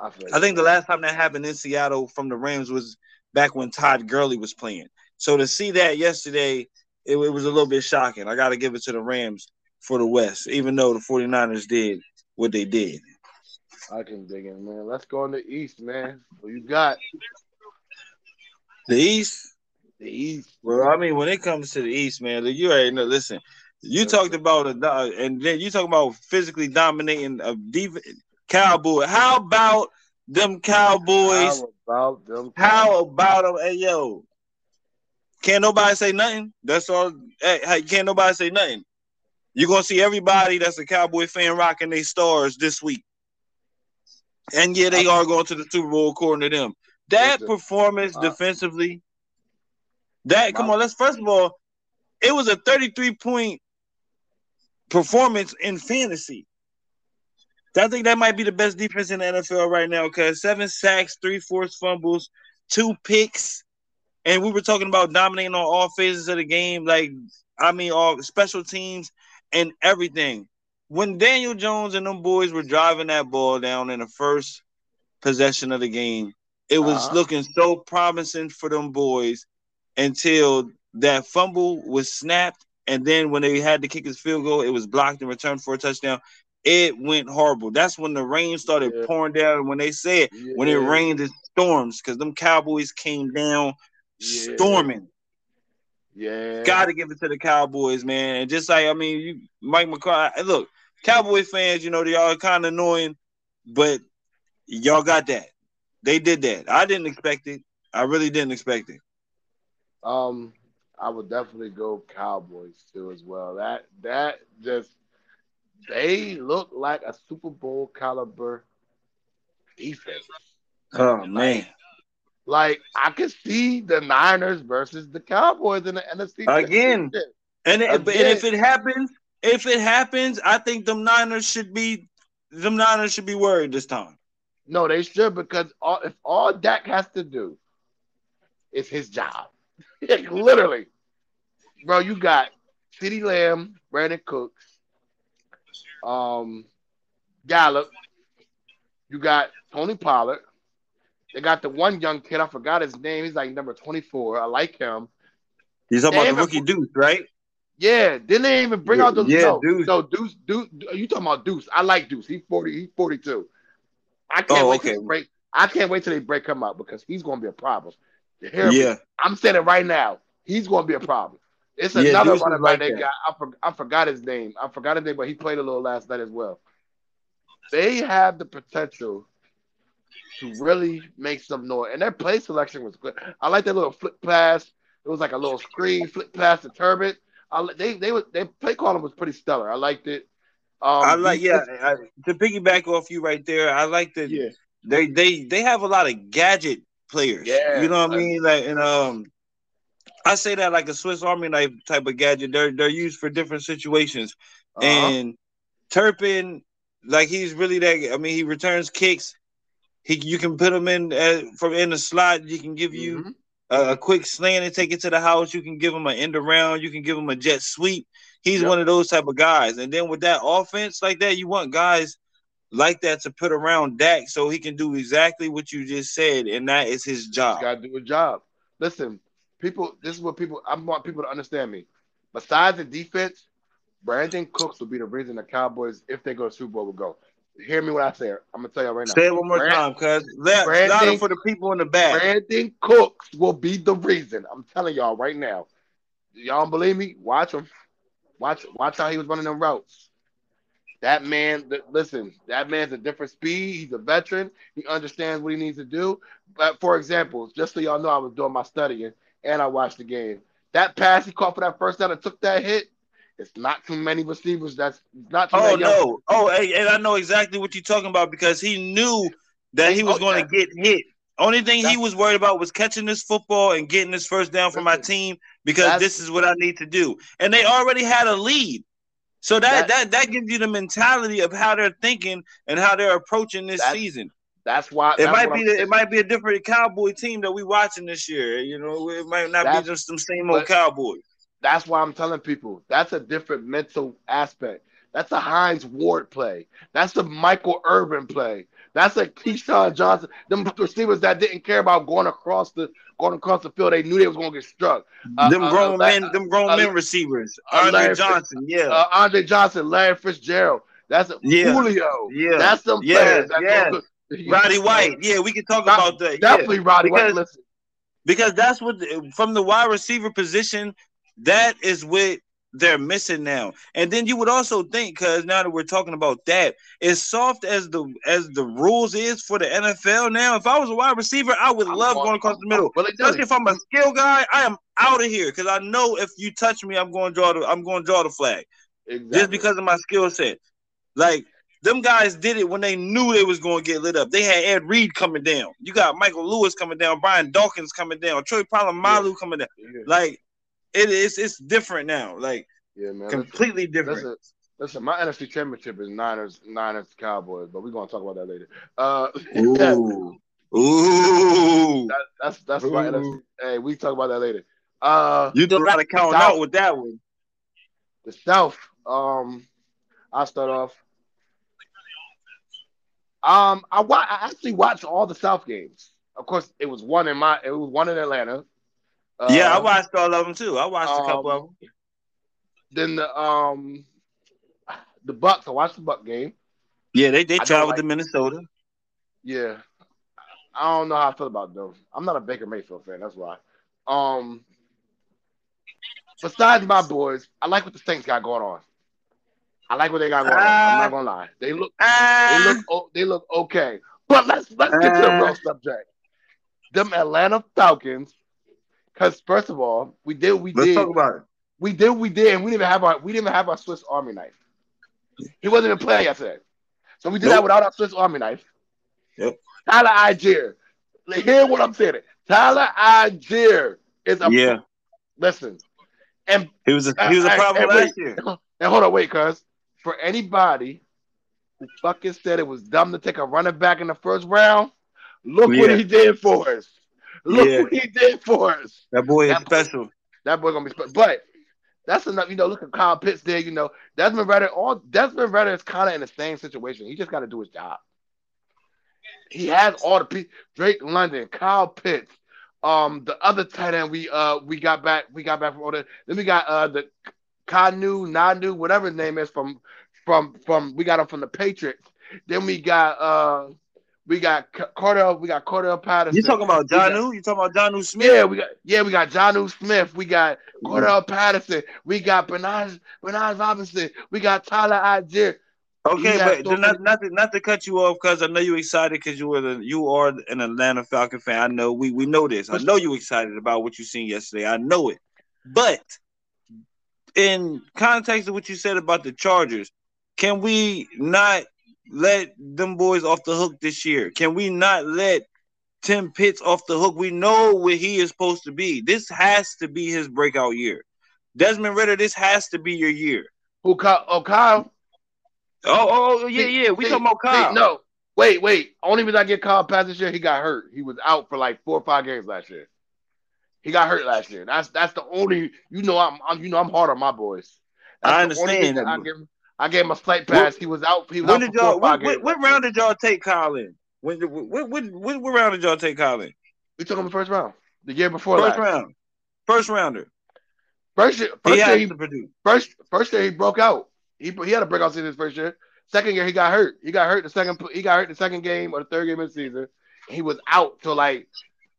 I, feel I think the last time that happened in Seattle from the Rams was back when Todd Gurley was playing. So to see that yesterday, it, it was a little bit shocking. I got to give it to the Rams for the West, even though the 49ers did what they did. I can dig it, man. Let's go in the East, man. What you got? The East? The East. Well, I mean, when it comes to the East, man, you already know. Listen, you talked about a, and then you talk about physically dominating a deep Cowboy. How about them Cowboys? How about them? Cowboys? How about them? Hey, yo, can't nobody say nothing. That's all. Hey, can't nobody say nothing. You're gonna see everybody that's a Cowboy fan rocking their stars this week. And yeah, they are going to the Super Bowl according to them. That performance defensively. That come on, let's first of all, it was a thirty-three point performance in fantasy. I think that might be the best defense in the N F L right now, because seven sacks, three forced fumbles, two picks, and we were talking about dominating on all phases of the game, like I mean, all special teams and everything. When Daniel Jones and them boys were driving that ball down in the first possession of the game, it was uh-huh. looking so promising for them boys. Until that fumble was snapped, and then when they had to kick his field goal, it was blocked and returned for a touchdown. It went horrible. That's when the rain started yeah. pouring down, and when they said yeah. when it rained, it storms, because them Cowboys came down yeah. storming. Yeah. Got to give it to the Cowboys, man. And just like, I mean, you, Mike McCarthy, look, Cowboy fans, you know, they are kind of annoying, but y'all got that. They did that. I didn't expect it. I really didn't expect it. Um, I would definitely go Cowboys too as well. That that just they look like a Super Bowl caliber defense. Oh like, man! Like I could see the Niners versus the Cowboys in the N F C again. And, it, again. and if it happens, if it happens, I think them Niners should be them Niners should be worried this time. No, they should, because all, if all Dak has to do is his job. Literally, bro, you got CeeDee Lamb, Brandon Cooks, um, Gallup. You got Tony Pollard. They got the one young kid. I forgot his name. He's like number twenty-four. I like him. He's talking about the rookie Deuce, right? Yeah. Then they even bring out the yeah, no, Deuce. No, Deuce, Deuce. You talking about Deuce? I like Deuce. He's forty. He's forty-two. I can't oh, wait okay. till they break. I can't wait till they break him up, because he's gonna be a problem. Yeah, me. I'm saying it right now. He's going to be a problem. It's yeah, another running back they got. I, for, I forgot his name. I forgot his name, but he played a little last night as well. They have the potential to really make some noise, and their play selection was good. I like that little flip pass It was like a little screen, flip past the turban. I, they they was they play calling was pretty stellar. I liked it. Um, I like yeah. I, to piggyback off you right there, I like that yeah. they they they have a lot of gadget players. Yeah, you know what I mean. Like and um, I say that like a Swiss Army knife type of gadget. They're they're used for different situations. Uh-huh. And Turpin, like he's really that. I mean, he returns kicks. He you can put him in uh, from in the slot. He can give you. Mm-hmm. A quick slant and take it to the house. You can give him an end around. You can give him a jet sweep. He's yep. one of those type of guys. And then with that offense like that, you want guys like that to put around Dak so he can do exactly what you just said, and that is his job. He's got to do a job. Listen, people, this is what people – I want people to understand me. Besides the defense, Brandon Cooks will be the reason the Cowboys, if they go to the Super Bowl, will go. Hear me when I say it. I'm going to tell you right now. Say it one more Brand- time, cuz. Loud for the people in the back. Brandon Cooks will be the reason. I'm telling y'all right now. Y'all don't believe me? Watch him. Watch watch how he was running them routes. That man, th- listen, that man's a different speed. He's a veteran. He understands what he needs to do. But, for example, just so y'all know, I was doing my studying, and I watched the game. That pass he caught for that first down and took that hit, it's not too many receivers. That's not too oh, many. Oh, no. Oh, hey, and I know exactly what you're talking about because he knew that he was oh, going to yeah. get hit. Only thing that's, he was worried about was catching this football and getting this first down for my team because this is what I need to do. And they already had a lead. So that, that, that, that gives you the mentality of how they're thinking and how they're approaching this that, season. That's why it that's might be the, it might be a different Cowboy team that we're watching this year. You know, it might not be just some same old Cowboys. That's why I'm telling people that's a different mental aspect. That's a Hines Ward play. That's a Michael Irvin play. That's a Keyshawn Johnson. Them receivers that didn't care about going across the going across the field, they knew they was gonna get struck. Uh, them grown uh, men, uh, them grown uh, men receivers. Andre Larry Johnson, yeah. Uh, Andre Johnson, Larry Fitzgerald. That's a yeah. Julio. Yeah, that's some yeah. players. Yeah. yeah, Roddy White. Yeah, we can talk Not, about that. Definitely yeah. Roddy because, White. Listen, because that's what from the wide receiver position. That is what they're missing now. And then you would also think, because now that we're talking about that, as soft as the as the rules is for the N F L now, if I was a wide receiver, I would I'm love going across the middle. But especially if I'm a skill guy, I am out of here because I know if you touch me, I'm going to draw the I'm going to draw the flag. Exactly. Just because of my skill set. Like them guys did it when they knew they was going to get lit up. They had Ed Reed coming down. You got Michael Lewis coming down, Brian Dawkins coming down, Troy Polamalu yeah. coming down. Yeah. Like It is it's different now, like yeah, man. completely listen, different. Listen, listen, my N F C championship is Niners, Niners, Cowboys, but we're gonna talk about that later. Uh, Ooh. that, Ooh. That, that's that's Ooh. my N F C. Hey, we talk about that later. Uh, you don't gotta count out with that one. The South. Um, I start off. Um, I wa- I actually watched all the South games. Of course, it was one in my it was one in Atlanta. Uh, yeah, I watched all of them too. I watched um, a couple of them. Then the um the Bucks. I watched the Buck game. Yeah, they they I traveled like, to Minnesota. Yeah, I don't know how I feel about them. I'm not a Baker Mayfield fan. That's why. Um, besides my boys, I like what the Saints got going on. I like what they got going uh, on. I'm not gonna lie. They look uh, they look they look okay. But let's let's get to the real subject. Them Atlanta Falcons. Because first of all, we did we Let's did talk about it. We did we did, and we didn't even have our we didn't even have our Swiss Army knife. He wasn't even playing yesterday, so we did nope. that without our Swiss Army knife. Yep. Tyler Allgeier, hear what I'm saying. Tyler Allgeier is a yeah. Listen, and he was a, he was a problem and, and last wait, year. And hold on, wait, cuz for anybody who fucking said it was dumb to take a running back in the first round, look yeah. what he did for us. Look yeah. what he did for us. That boy that is boy, special. That boy gonna be special. But that's enough. You know, look at Kyle Pitts there. You know, Desmond Ridder. All Desmond Ridder is kind of in the same situation. He just got to do his job. He has all the pieces. Drake London, Kyle Pitts, um, the other tight end we uh we got back we got back from all that. Then we got uh the Kanu Nanu whatever his name is from from from we got him from the Patriots. Then we got uh. We got Cordell. We got Cordell Patterson. You talking about Jonnu? You talking about Jonnu Smith? Yeah, we got. Yeah, we got Jonnu Smith. We got Cordell Patterson. We got Bernard Bernard Robinson. We got Tyler Allgeier. Okay, but to not, not, to, not to cut you off, because I know you're excited because you were the, you are an Atlanta Falcon fan. I know we we know this. I know you're excited about what you seen yesterday. I know it. But in context of what you said about the Chargers, can we not let them boys off the hook this year? Can we not let Tim Pitts off the hook? We know where he is supposed to be. This has to be his breakout year. Desmond Ridder, this has to be your year. Who, Kyle? Oh, Kyle. Oh, oh, yeah, yeah. We they, talking about Kyle. They, no, wait, wait. Only reason I get Kyle Patterson this year, he got hurt. He was out for like four or five games last year. He got hurt last year. That's that's the only. You know, I'm, I'm you know I'm hard on my boys. That's I understand. That I, gave him, I gave him a slight pass. What, he was out. He was when out did y'all? What, what, what round did y'all take Kyle in? When? What? What? What, what round did y'all take Kyle in? We took him the first round. The year before first last. round. First rounder. First year. First he year he produced. First first year he broke out. He he had a breakout season his first year. Second year he got hurt. He got hurt the second he got hurt the second game or the third game of the season. He was out till like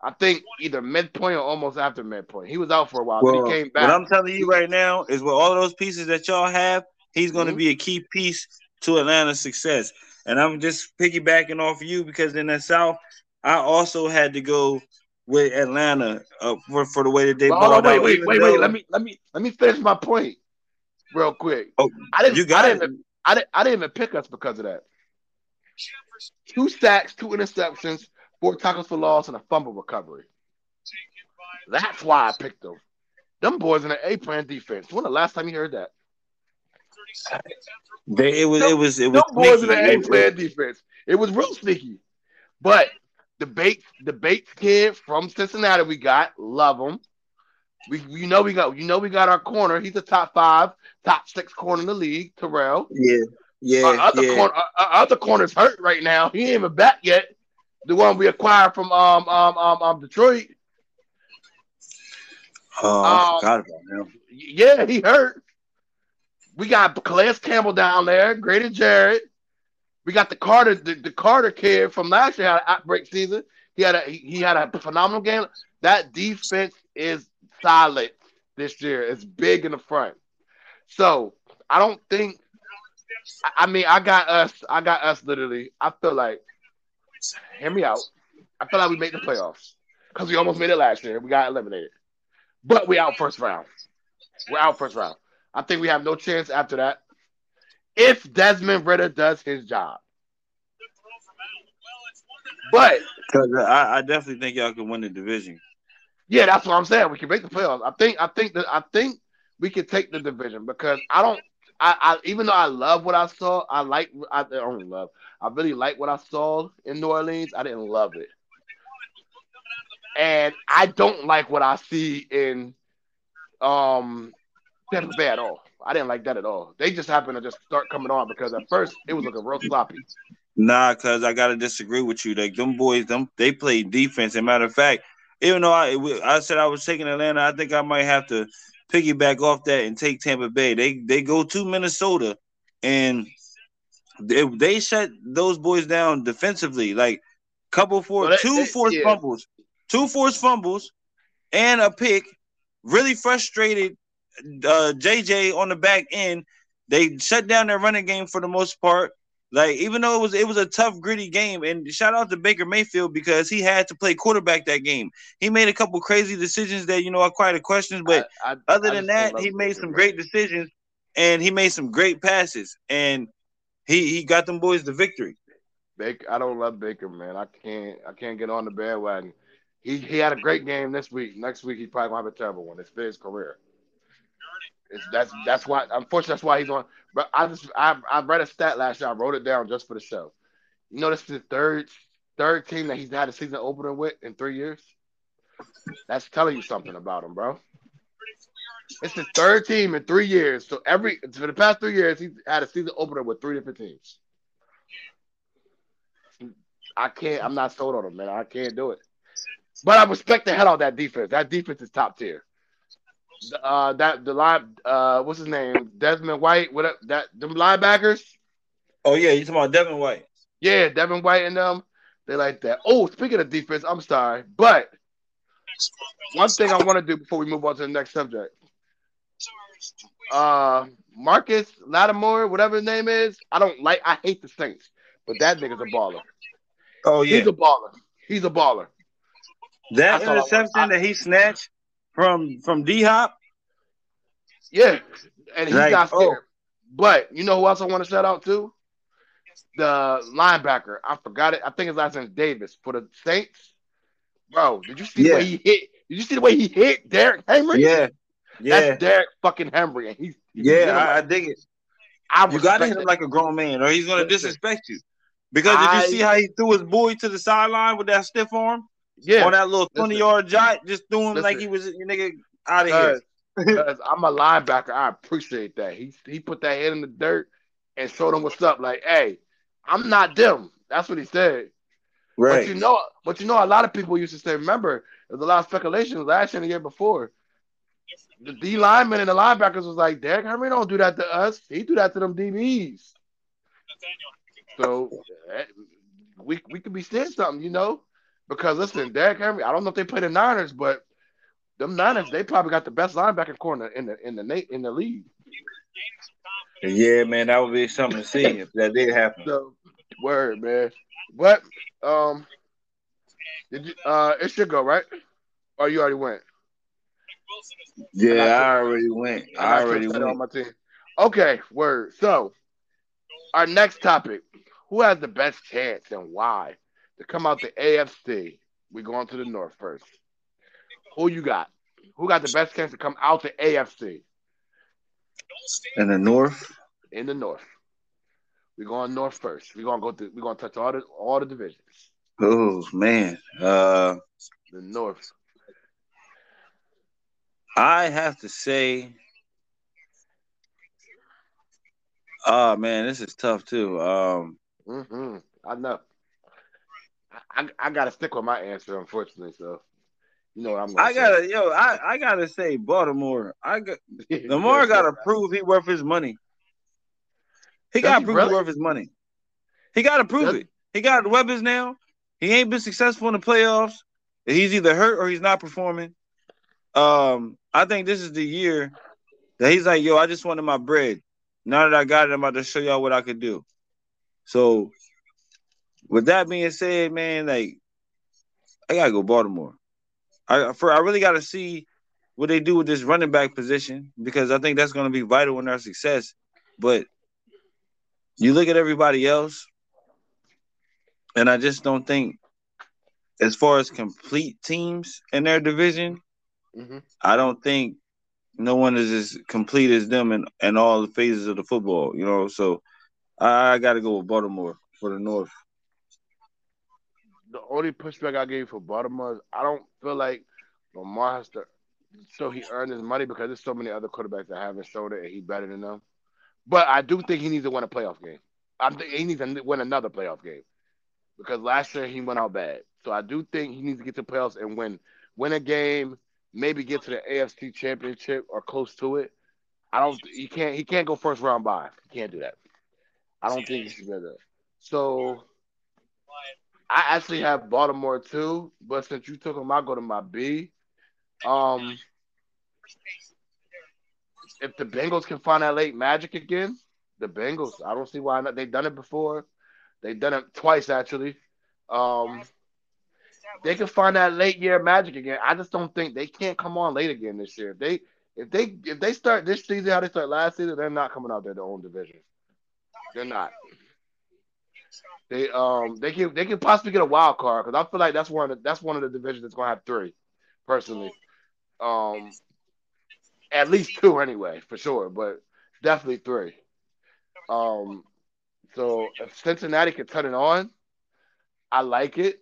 I think either midpoint or almost after midpoint. He was out for a while. Well, but he came back. What I'm telling you right now is with all those pieces that y'all have, he's going to mm-hmm. be a key piece to Atlanta's success. And I'm just piggybacking off of you because in the South, I also had to go with Atlanta uh, for for the way that they balled out. Wait, wait, wait, wait. Let me let me let me finish my point. Real quick, oh, I didn't. You got I didn't, even, I didn't. I didn't even pick us because of that. Two sacks, two interceptions, four tackles for loss, and a fumble recovery. That's why I picked them. Them boys in the A plan defense. When the last time you heard that? They, it was. Them, it was. It was. Them boys sneaky. in the A plan defense. It was real sneaky. But the Bates, the Bates kid from Cincinnati, we got love him. We you know we got you know we got our corner. He's a top five, top six corner in the league. Terrell. Yeah, yeah. Our other yeah. corner, our, our other corner's hurt right now. He ain't even back yet. The one we acquired from um um um, um Detroit. Oh, I um, forgot about him. Yeah, he hurt. We got Calais Campbell down there. Greater Jared. We got the Carter the, the Carter kid from last year had an outbreak season. He had a he, he had a phenomenal game. That defense is solid this year. It's big in the front. So I don't think I mean I got us I got us literally. I feel like hear me out. I feel like we made the playoffs. Because we almost made it last year. We got eliminated. But we out first round. We're out first round. I think we have no chance after that. If Desmond Ridder does his job. But I, I definitely think y'all can win the division. Yeah, that's what I'm saying. We can make the playoffs. I think I think that I think we can take the division because I don't I, I even though I love what I saw, I like I don't love. I really like what I saw in New Orleans. I didn't love it. And I don't like what I see in um Tampa Bay at all. I didn't like that at all. They just happened to just start coming on because at first it was looking real sloppy. Nah, cuz I got to disagree with you. Like them boys, them they play defense. As a matter of fact, even though I I said I was taking Atlanta, I think I might have to piggyback off that and take Tampa Bay. They they go to Minnesota, and they, they shut those boys down defensively. Like couple for well, two they, forced yeah. fumbles, two forced fumbles, and a pick. Really frustrated uh, J J on the back end. They shut down their running game for the most part. Like, even though it was it was a tough, gritty game, and shout out to Baker Mayfield because he had to play quarterback that game. He made a couple crazy decisions that, you know, are quite a question, but I, I, other I than that, he made some great decisions, and he made some great passes, and he he got them boys the victory. Baker, I don't love Baker, man. I can't I can't get on the bandwagon. He he had a great game this week. Next week, he probably going to have a terrible one. It's his career. It's, that's that's why unfortunately that's why he's on. But I just I I read a stat last year. I wrote it down just for the show. You know, this is the third third team that he's had a season opener with in three years. That's telling you something about him, bro. It's the third team in three years. So every for the past three years, he's had a season opener with three different teams. I can't. I'm not sold on him, man. I can't do it. But I respect the hell out of that defense. That defense is top tier. Uh, that the line, uh, what's his name? Desmond White. What up? That them linebackers? Oh yeah, you talking about Devin White? Yeah, Devin White and them. They like that. Oh, speaking of defense, I'm sorry, but one thing I want to do before we move on to the next subject. Uh, Marcus Lattimore, whatever his name is, I don't like. I hate the Saints, but that nigga's a baller. Oh yeah, he's a baller. He's a baller. That interception I I, that he snatched from from D Hop. Yeah, and he like, got scared. Oh. But you know who else I want to shout out to? The linebacker. I forgot it. I think his last name is Davis for the Saints. Bro, did you see yeah. the way he hit? Did you see the way he hit Derrick Henry? Yeah. Yeah. That's Derrick fucking Henry. And he's, he's yeah, I, I dig it. I you got to hit him like a grown man or he's going to disrespect you. Because did I, you see how he threw his boy to the sideline with that stiff arm? Yeah. On that little twenty-yard jot, just threw him listen. like he was your nigga out of here. Because I'm a linebacker. I appreciate that. He he put that head in the dirt and showed him what's up. Like, hey, I'm not them. That's what he said. Right. But you know, but you know, a lot of people used to say, remember, there's a lot of speculation last year and the year before. The D linemen and the linebackers was like, Derrick Henry don't do that to us. He do that to them D Bs. So we we could be saying something, you know? Because listen, Derrick Henry, I don't know if they play the Niners, but them Niners, they probably got the best linebacker corner in the in the in the league. Yeah, man, that would be something to see if that did happen. So, word, man. But um, did you, uh, it should go right, or you already went. Yeah, I already went. I already went on my team. Okay, word. So, our next topic: who has the best chance and why to come out the A F C? We're going to the North first. Who you got? Who got the best chance to come out the A F C? In the North. In the North. We're going North first. We're gonna go through. We're gonna touch all the all the divisions. Oh man, uh, the North. I have to say, oh man, this is tough too. Um, mm-hmm. I know. I I gotta stick with my answer, unfortunately. So. You know what I'm gonna I say. gotta yo, I, I gotta say Baltimore. I got Lamar gotta prove he worth his money. He gotta prove he worth his money. He gotta prove it. He got weapons now. He ain't been successful in the playoffs. He's either hurt or he's not performing. Um, I think this is the year that he's like, yo, I just wanted my bread. Now that I got it, I'm about to show y'all what I could do. So with that being said, man, like I gotta go Baltimore. I for I really got to see what they do with this running back position because I think that's going to be vital in our success. But you look at everybody else, and I just don't think, as far as complete teams in their division, mm-hmm. I don't think no one is as complete as them in, in all the phases of the football. You know, so I, I got to go with Baltimore for the North. The only pushback I gave for Baltimore is I don't feel like Lamar has to show he earned his money because there's so many other quarterbacks that haven't shown it and he's better than them. But I do think he needs to win a playoff game. I think he needs to win another playoff game because last year he went out bad. So I do think he needs to get to the playoffs and win, win a game, maybe get to the A F C Championship or close to it. I don't. He can't. He can't go first round bye. He can't do that. I don't think he should do that. So. I actually have Baltimore too, but since you took them, I'll go to my B. Um, if the Bengals can find that late magic again, the Bengals, I don't see why not. They've done it before. They've done it twice, actually. Um, they can find that late year magic again. I just don't think they can't come on late again this year. If they if they, if they start this season how they start last season, they're not coming out their own division. They're not. They um they can they can possibly get a wild card because I feel like that's one of the, that's one of the divisions that's gonna have three, personally, um at least two anyway for sure, but definitely three. Um, so if Cincinnati can turn it on, I like it,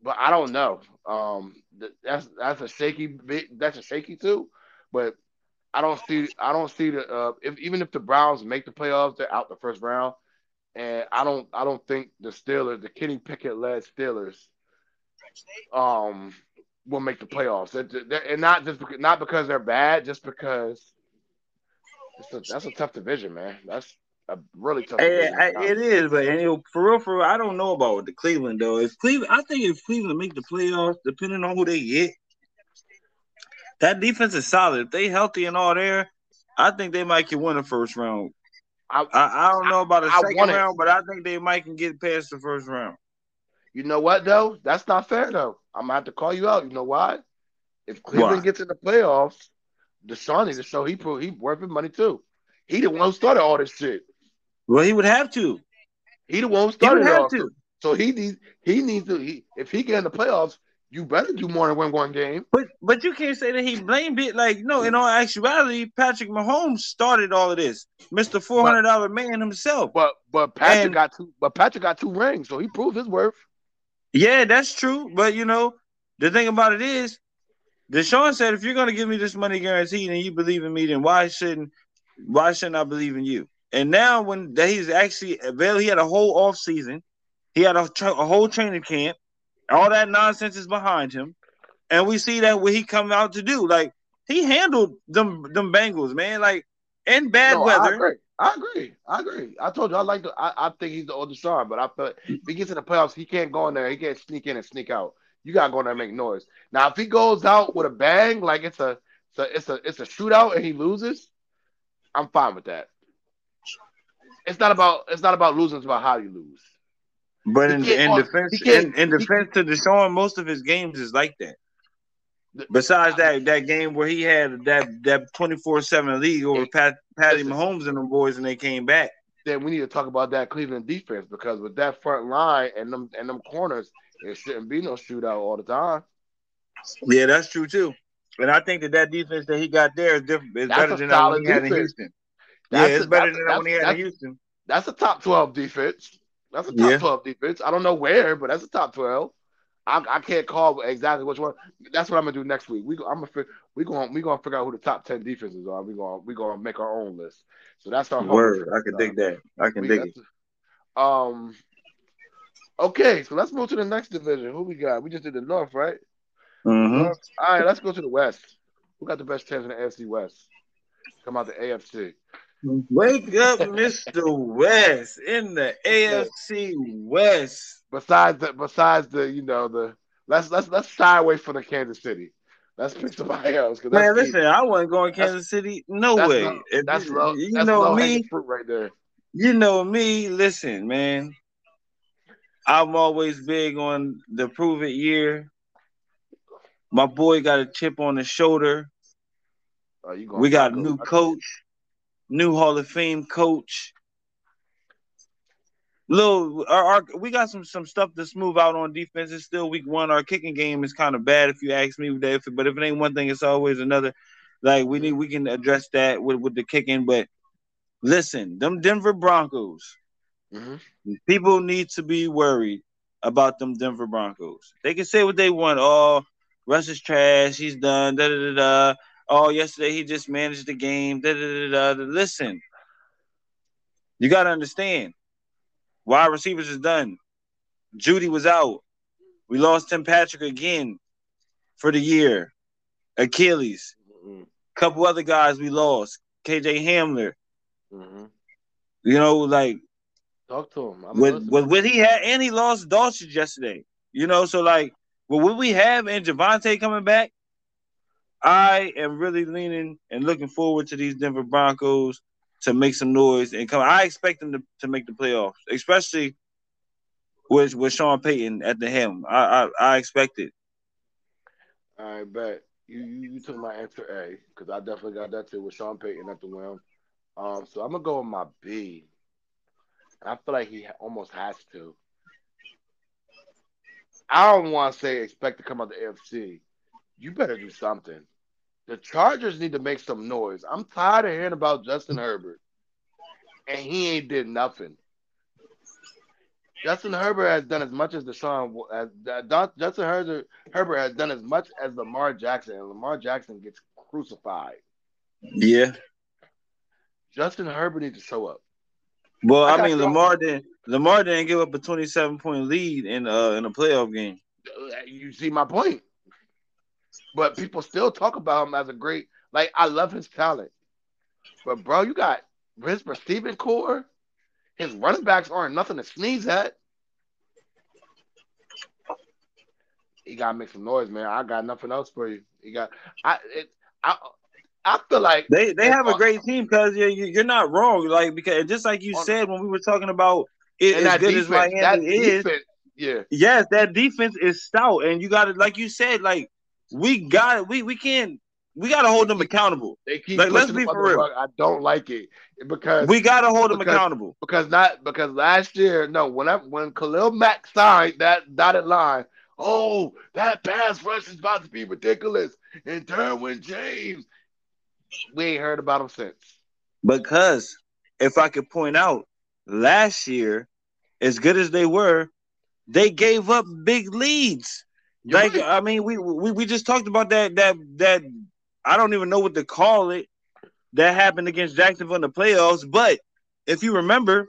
but I don't know. Um, that's that's a shaky that's a shaky too, but I don't see I don't see the uh, if even if the Browns make the playoffs, they're out the first round. And I don't, I don't think the Steelers, the Kenny Pickett-led Steelers, um, will make the playoffs. They're, they're, and not just because, not because they're bad, just because it's a, that's a tough division, man. That's a really tough. Division. I, I, it is, but and for real, for real, I don't know about with the Cleveland though. If Cleveland, I think if Cleveland make the playoffs, depending on who they get, that defense is solid. If they healthy and all there, I think they might can win the first round. I I, I don't know about the I, second I round, but I think they might can get past the first round. You know what, though? That's not fair, though. I'm going to have to call you out. You know why? If Cleveland why? gets in the playoffs, Deshaun needs to show he proved he worth his money, too. He the one who started all this shit. Well, he would have to. He the one who started he would have all to. So he needs he needs to he, if he get in the playoffs, you better do more than win one game. But but you can't say that he blamed it. Like, no, in all actuality, Patrick Mahomes started all of this. Mister four hundred dollar but, man himself. But but Patrick and, got two but Patrick got two rings, so he proved his worth. Yeah, that's true. But you know, the thing about it is, Deshaun said, if you're gonna give me this money guaranteed and you believe in me, then why shouldn't why shouldn't I believe in you? And now when he's actually available, he had a whole offseason. He had a, tra- a whole training camp. All that nonsense is behind him. And we see that what he come out to do. Like, he handled them them Bengals, man. Like, in bad no, weather. I agree. I agree. I agree. I told you, I like the, I, I think he's the older star, but I feel if he gets in the playoffs, he can't go in there. He can't sneak in and sneak out. You got to go in there and make noise. Now, if he goes out with a bang, like it's a, it's a, it's a, it's a shootout and he loses, I'm fine with that. It's not about, it's not about losing. It's about how you lose. But in, in defense, in, in defense to Deshaun, most of his games is like that. Besides that, that game where he had that that twenty-four seven lead over Pat, Patty Mahomes and them boys, and they came back. Then we need to talk about that Cleveland defense, because with that front line and them and them corners, it shouldn't be no shootout all the time. Yeah, that's true too. And I think that that defense that he got there is different. Is better than that one he had in Houston. Yeah, it's better than that one he had in Houston. That's a top twelve defense. That's a top yeah. twelve defense. I don't know where, but that's a top twelve. I, I can't call exactly which one. That's what I'm gonna do next week. We I'm gonna we going we gonna figure out who the top ten defenses are. We gonna we gonna make our own list. So that's our word. I can dig that. I can we, dig it. A, um. Okay, so let's move to the next division. Who we got? We just did the North, right? Mm-hmm. North. All right, let's go to the West. Who got the best chance in the A F C West? Come out the A F C. Wake up, Mister West, in the A F C West. Besides the, besides the, you know, the let's let's let's shy away from the Kansas City. Let's pick somebody else. Man, listen, I wasn't going to Kansas City. No way. Low, if, that's low. You that's know low me, fruit right there. You know me. Listen, man, I'm always big on the prove it year. My boy got a chip on the shoulder. Oh, you going we got a new coach. New Hall of Fame coach. Little, our, our, we got some some stuff to smooth out on defense. It's still week one. Our kicking game is kind of bad, if you ask me. But if it ain't one thing, it's always another. Like, we need, we can address that with, with the kicking. But listen, them Denver Broncos, mm-hmm. people need to be worried about them Denver Broncos. They can say what they want. Oh, Russ is trash. He's done. Da da da da. Oh, yesterday he just managed the game. Da, da, da, da. Listen, you got to understand. Wide receivers is done. Judy was out. We lost Tim Patrick again for the year. Achilles. Mm-hmm. Couple other guys we lost. K J Hamler. Mm-hmm. You know, like. Talk to him. I'm with, with what he had, and he lost Dawson yesterday. You know, so like, with what we have and Javonte coming back, I am really leaning and looking forward to these Denver Broncos to make some noise and come. I expect them to, to make the playoffs, especially with with Sean Payton at the helm. I I, I expect it. All right, bet you, you you took my answer A, because I definitely got that too with Sean Payton at the helm. Um, so I'm gonna go with my B. I feel like he almost has to. I don't want to say expect to come out the A F C. You better do something. The Chargers need to make some noise. I'm tired of hearing about Justin Herbert, and he ain't did nothing. Justin Herbert has done as much as Deshaun as uh, Justin Herbert, Herbert has done as much as Lamar Jackson, and Lamar Jackson gets crucified. Yeah. Justin Herbert needs to show up. Well, I, I mean, Lamar didn't Lamar didn't give up a twenty-seven point lead in uh in a playoff game. You see my point. But people still talk about him as a great, like, I love his talent. But, bro, you got his receiving core. His running backs aren't nothing to sneeze at. He got to make some noise, man. I got nothing else for you. He got, I, it, I, I feel like they, they have a great team, because you're, you're not wrong. Like, because just like you said when we were talking about it, as that good defense, as Miami that is, defense, yeah, yes, that defense is stout, and you got to, like you said, like we got it. We we can't. We got to hold them accountable. They keep like, let's be for real. I don't like it because we got to hold them because, accountable. Because not because last year, no, when I, when Khalil Mack signed that dotted line, oh, that pass rush is about to be ridiculous. And Derwin James, we ain't heard about him since. Because if I could point out, last year, as good as they were, they gave up big leads. You're like right. I mean, we we we just talked about that that that. I don't even know what to call it that happened against Jacksonville in the playoffs. But if you remember,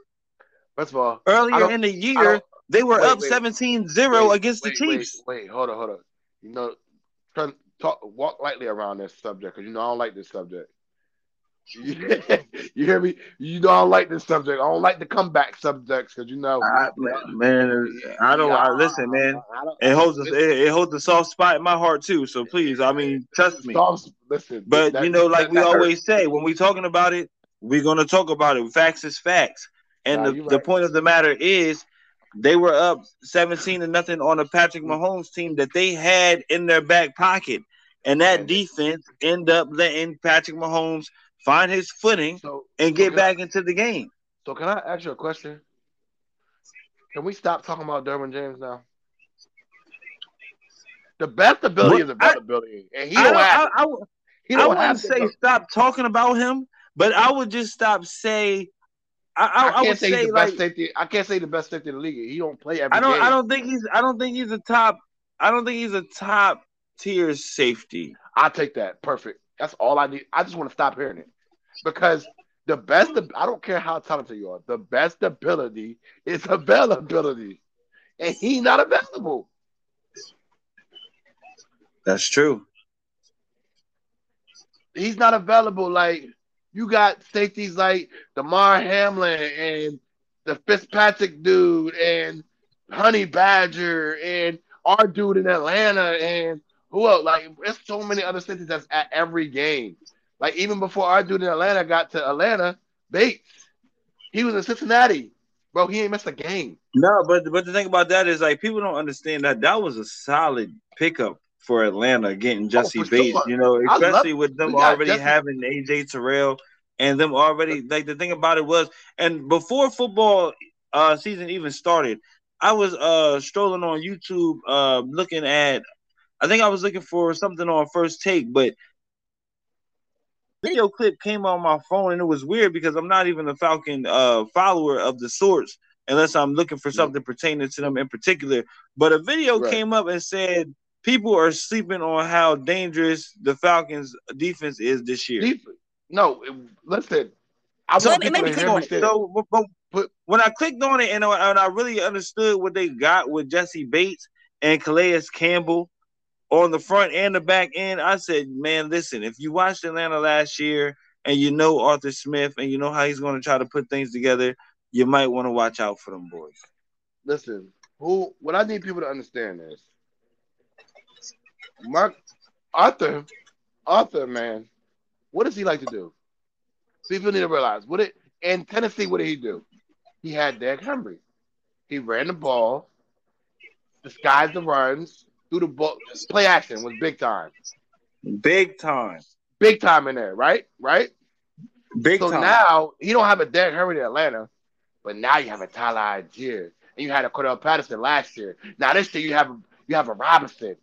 first of all, earlier in the year, they were wait, up wait, seventeen zero wait, against wait, the Chiefs. Wait, wait, hold on, hold on. You know, try, talk, walk lightly around this subject, because you know I don't like this subject. You hear me? You know I don't like this subject. I don't like the comeback subjects, because you know, I, man. I don't. I, listen, man. It holds a, it holds a soft spot in my heart too. So please, I mean, trust me. Listen, but that, you know, like that, we that always hurts. Say, when we're talking about it, we're gonna talk about it. Facts is facts, and nah, the, right. the point of the matter is, they were up seventeen to nothing on a Patrick Mahomes team that they had in their back pocket, and that defense ended up letting Patrick Mahomes find his footing so, and get so back I, into the game. So can I ask you a question? Can we stop talking about Derwin James now? The best ability what? is availability, I, and he I, don't have. I, I, he don't I wouldn't have say stop talking about him, but I would just stop say. I, I, I, I can't would say, say the like, best safety. I can't say the best safety in the league. He don't play every. I don't. Game. I don't think he's. I don't think he's a top. I don't think he's a top tier safety. I'll take that. Perfect. That's all I need. I just want to stop hearing it, because the best – I don't care how talented you are. The best ability is availability, and he's not available. That's true. He's not available. Like, you got safeties like Damar Hamlin and the Fitzpatrick dude and Honey Badger and our dude in Atlanta and – who else? Like, there's so many other cities that's at every game. Like, even before our dude in Atlanta got to Atlanta, Bates, he was in Cincinnati. Bro, he ain't missed a game. No, but but the thing about that is, like, people don't understand that that was a solid pickup for Atlanta, getting Jesse oh, Bates, sure. you know, especially with them already Jesse. having A J Terrell and them already. Like, the thing about it was, and before football uh, season even started, I was uh, strolling on YouTube uh, looking at – I think I was looking for something on First Take, but video clip came on my phone, and it was weird because I'm not even a Falcon uh, follower of the sorts, unless I'm looking for something yeah. pertaining to them in particular. But a video right. came up and said people are sleeping on how dangerous the Falcons' defense is this year. Def- no, it, listen. I so let me click on it. So, but, but, but when I clicked on it and I, and I really understood what they got with Jesse Bates and Calais Campbell, on the front and the back end, I said, man, listen, if you watched Atlanta last year and you know Arthur Smith and you know how he's going to try to put things together, you might want to watch out for them boys. Listen, who? what I need people to understand is Mark Arthur, Arthur, man, what does he like to do? People need to realize, what it in Tennessee, what did he do? He had Derrick Henry. He ran the ball, disguised the runs, through the ball, play action was big time. Big time. Big time in there, right? Right? Big so time. So now, you don't have a Derrick Henry in Atlanta, but now you have a Tyler Allgeier. And you had a Cordell Patterson last year. Now this year, you have a, you have a Robinson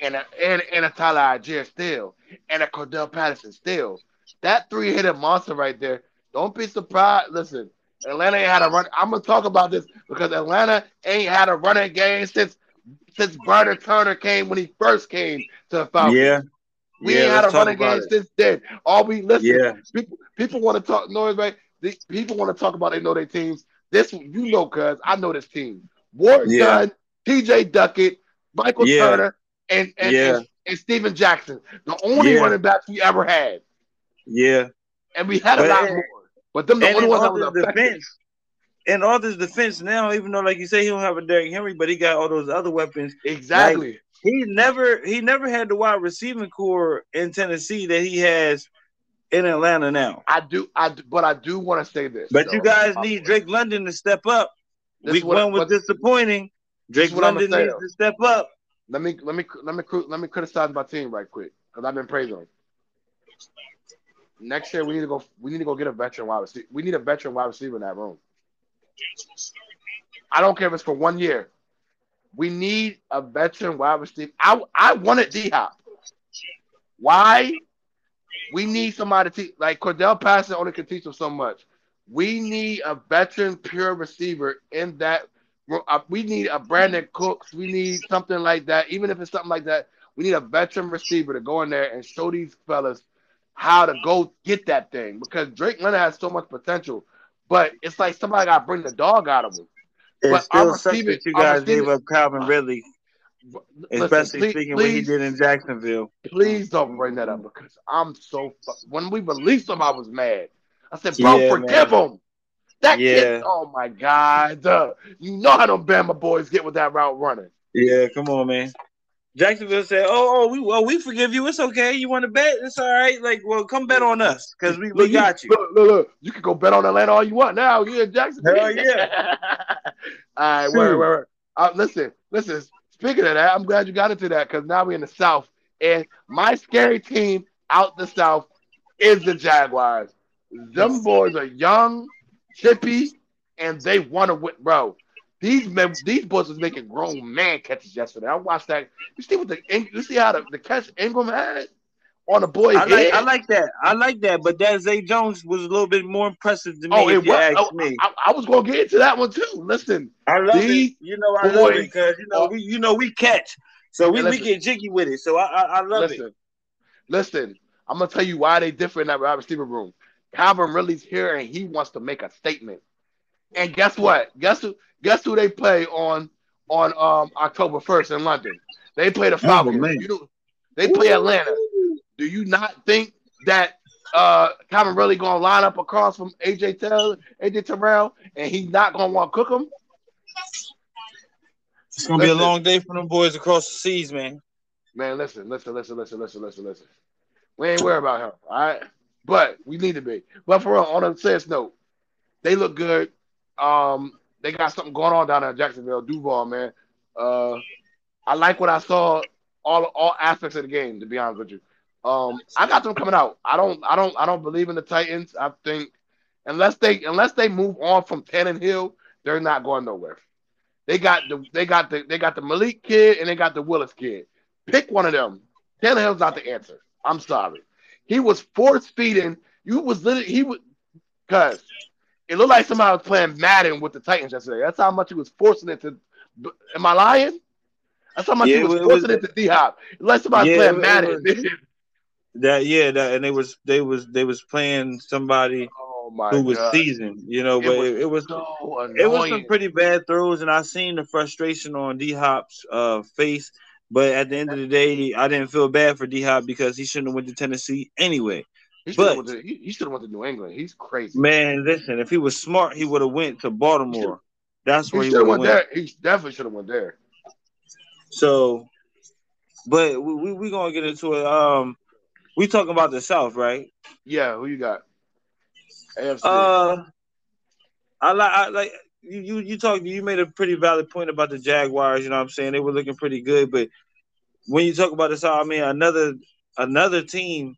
and a, and, and a Tyler Allgeier still and a Cordell Patterson still. That three-headed monster right there, don't be surprised. Listen, Atlanta ain't had a run. I'm going to talk about this because Atlanta ain't had a running game since Since Bernard Turner came when he first came to the Falcons. Yeah. We yeah, ain't had a running game it. since then. All we listen, yeah. people, people want to talk noise, right? These, people want to talk about they know their teams. This, you know, cuz I know this team. Ward yeah. Gunn, T J Duckett, Michael yeah. Turner, and and, yeah. and and Steven Jackson. The only yeah. running backs we ever had. Yeah. And we had but, a lot more. But them the only ones that was effective. In Arthur's defense now, even though, like you say, he don't have a Derrick Henry, but he got all those other weapons. Exactly. Like, He never he never had the wide receiving core in Tennessee that he has in Atlanta now. I do, I do, but I do want to say this. But though, you guys need Drake London to step up. This Week what, one was disappointing. Drake London needs to step up. Let me let me let me let me criticize my team right quick because I've been praising them. Next year we need to go. We need to go get a veteran wide receiver. We need a veteran wide receiver in that room. I don't care if it's for one year. We need a veteran wide receiver. I I wanted D Hop. Why? We need somebody to teach. Like Cordell Patterson only can teach them so much. We need a veteran pure receiver in that. We need a Brandon Cooks. We need something like that. Even if it's something like that, we need a veteran receiver to go in there and show these fellas how to go get that thing. Because Drake Leonard has so much potential. But it's like somebody got to bring the dog out of him. It's but still sucks that you guys gave up Calvin Ridley, uh, especially please, speaking please, what he did in Jacksonville. Please don't bring that up because I'm so – when we released him, I was mad. I said, bro, yeah, forgive man. him. That yeah. kid, oh, my God. Uh, you know how them Bama boys get with that route running. Yeah, come on, man. Jacksonville said, oh, oh we well, we forgive you. It's okay. You want to bet? It's all right. Like, well, come bet on us because we, we got you. Look, look, look. You can go bet on Atlanta all you want now. You're in Jacksonville. Hell yeah. all right, wait, wait, wait. Uh, listen, listen. Speaking of that, I'm glad you got into that because now we're in the South. And my scary team out the South is the Jaguars. Them boys are young, chippy, and they want to win. Bro, these men, these boys was making grown man catches yesterday. I watched that. You see what the you see how the, the catch Ingram had on the boy's I like, head? I like that. I like that. But that Zay Jones was a little bit more impressive to me. Oh, it was. Oh, me. I, I was gonna get into that one too. Listen, I love it. You know, I boys, love it because you know we you know we catch, so we, listen, we get jiggy with it. So I I, I love listen, it. Listen, I'm gonna tell you why they differ in that wide receiver room. Calvin Ridley's here, and he wants to make a statement. And guess what? Guess who? Guess who they play on on um, October first in London? They play the Falcons. Oh, you do, they play Atlanta. Do you not think that uh, Calvin Ridley gonna line up across from A J Taylor, A J Terrell, and he's not gonna want to cook him? It's gonna listen. be a long day for them boys across the seas, man. Man, listen, listen, listen, listen, listen, listen, listen. We ain't worried about him, all right? But we need to be. But for real, on a serious note, they look good. Um, they got something going on down in Jacksonville. Duval, man. Uh, I like what I saw. All all aspects of the game, to be honest with you. Um, I got them coming out. I don't. I don't. I don't believe in the Titans. I think unless they unless they move on from Tannehill, they're not going nowhere. They got the they got the they got the Malik kid and they got the Willis kid. Pick one of them. Tannehill's not the answer. I'm sorry. He was force feeding. You was literally he was because it looked like somebody was playing Madden with the Titans yesterday. That's how much he was forcing it to. Am I lying? That's how much yeah, he was it forcing was, it to D Hop. It looked like somebody yeah, playing Madden. Was, that yeah, that, and they was they was they was playing somebody oh my who was God. seasoned. You know, but it, it was it was, so it was some pretty bad throws, and I seen the frustration on D Hop's uh, face. But at the end of the day, I didn't feel bad for D-Hop because he shouldn't have went to Tennessee anyway. He should have went, went to New England. He's crazy. Man, listen, if he was smart, he would have went to Baltimore. That's where he, he would have went. went. There. He definitely should have went there. So, but we're we, we going to get into it. Um, we talking about the South, right? Yeah, who you got? A F C. Uh, I like I like – You, you you talk you made a pretty valid point about the Jaguars, you know what I'm saying? They were looking pretty good, but when you talk about this, I mean another another team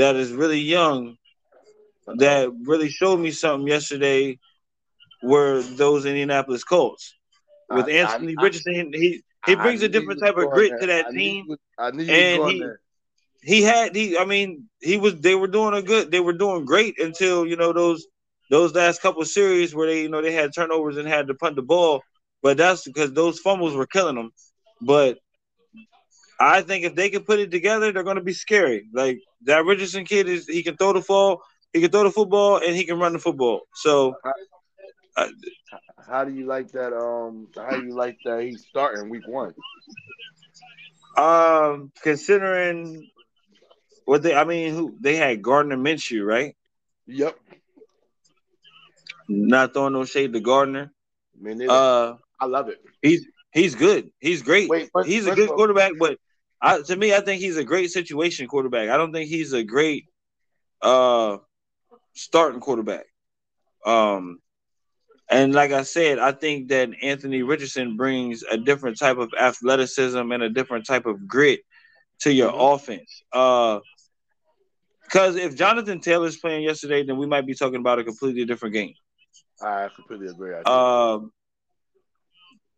that is really young that really showed me something yesterday were those Indianapolis Colts. With I, Anthony I, Richardson, I, he he brings I a different type of grit there. to that I team. Knew, I knew and he there. he had he I mean he was they were doing a good they were doing great until, you know, those Those last couple of series where they, you know, they had turnovers and had to punt the ball, but that's because those fumbles were killing them. But I think if they can put it together, they're going to be scary. Like that Richardson kid is, he can throw the ball, he can throw the football, and he can run the football. So, how, I, how do you like that? Um, how do you like that? He's starting week one. Um, considering what they, I mean, who they had Gardner Minshew, right? Yep. Not throwing no shade to Gardner. I mean, uh, I love it. He's He's good. He's great. Wait, first, he's a good quarterback, but I, to me, I think he's a great situation quarterback. I don't think he's a great uh, starting quarterback. Um, and like I said, I think that Anthony Richardson brings a different type of athleticism and a different type of grit to your mm-hmm. offense. Uh, because if Jonathan Taylor's playing yesterday, then we might be talking about a completely different game. I completely agree. I um,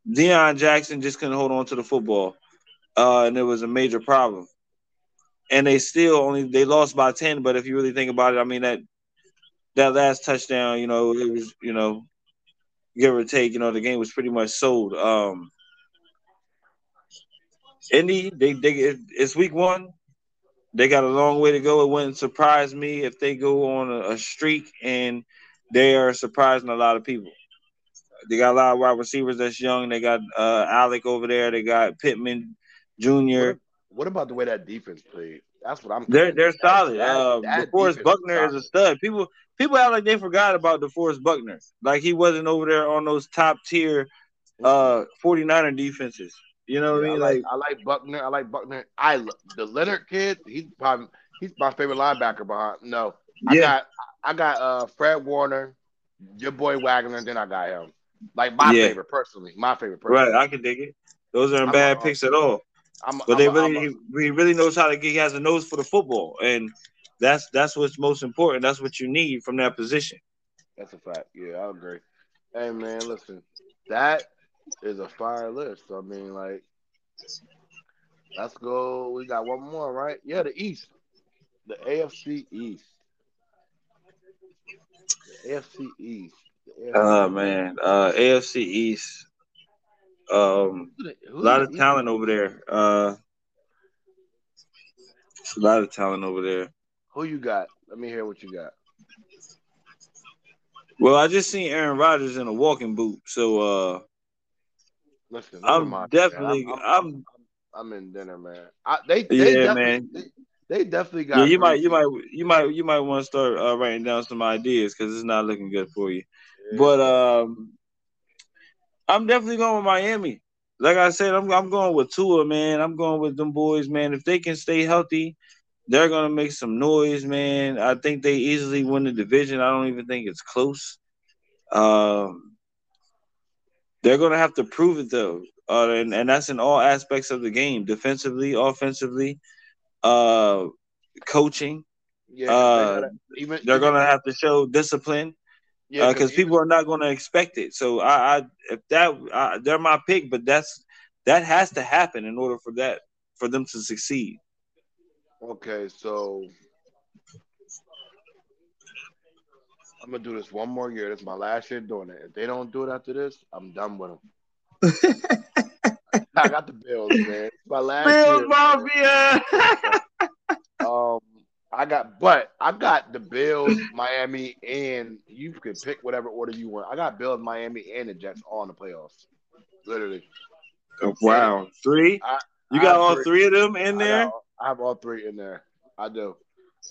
Deion Jackson just couldn't hold on to the football, uh, and it was a major problem. And they still only they lost by ten. But if you really think about it, I mean that that last touchdown, you know, it was you know, give or take, you know, the game was pretty much sold. Um, Indy, they they it's week one. They got a long way to go. It wouldn't surprise me if they go on a, a streak and they are surprising a lot of people. They got a lot of wide receivers that's young. They got uh, Alec over there. They got Pittman Junior What, what about the way that defense played? That's what I'm – They're they're solid. That, uh, that DeForest Buckner is, is a stud. People people act like they forgot about DeForest Buckner. Like he wasn't over there on those top-tier uh, 49er defenses. You know what yeah, I mean? I like, like I like Buckner. I like Buckner. I the Leonard kid. He's probably he's my favorite linebacker behind. No, I yeah. got I got uh, Fred Warner, your boy Wagner, and then I got him. Like my yeah. favorite personally, my favorite personally. Right, I can dig it. Those aren't I'm bad a, picks at all. I'm, but I'm, they really a, he, he really knows how to get. He has a nose for the football, and that's that's what's most important. That's what you need from that position. That's a fact. Yeah, I agree. Hey man, listen, that. Is a fire list. I mean, like, let's go. We got one more, right? Yeah, the East, the A F C East, the AFC East. Oh uh, man, uh, A F C East. Um, who the, who a lot of talent East? over there. Uh, a lot of talent over there. Who you got? Let me hear what you got. Well, I just seen Aaron Rodgers in a walking boot, so. Uh, Listen, I'm definitely I'm I'm, I'm I'm in dinner, man. I, they, they yeah, man. They, they definitely got. Yeah, you might, you might, you might, you might want to start uh, writing down some ideas because it's not looking good for you. Yeah. But um, I'm definitely going with Miami. Like I said, I'm I'm going with Tua, man. I'm going with them boys, man. If they can stay healthy, they're gonna make some noise, man. I think they easily win the division. I don't even think it's close. Um. They're going to have to prove it, though, uh, and, and that's in all aspects of the game, defensively, offensively, uh, coaching. Yeah, uh, they gotta, even, they're going to have to show discipline because yeah, uh, people are not going to expect it. So I, I if that I, they're my pick, but that's that has to happen in order for that for them to succeed. Okay, so I'm going to do this one more year. This is my last year doing it. If they don't do it after this, I'm done with them. I got the Bills, man. It's my last Bills year. Mafia! um, I got, but I got the Bills, Miami, and you can pick whatever order you want. I got Bills, Miami, and the Jets all in the playoffs. Literally. Oh, wow. Three? I, you got all three. three of them in I there? Got, I have all three in there. I do.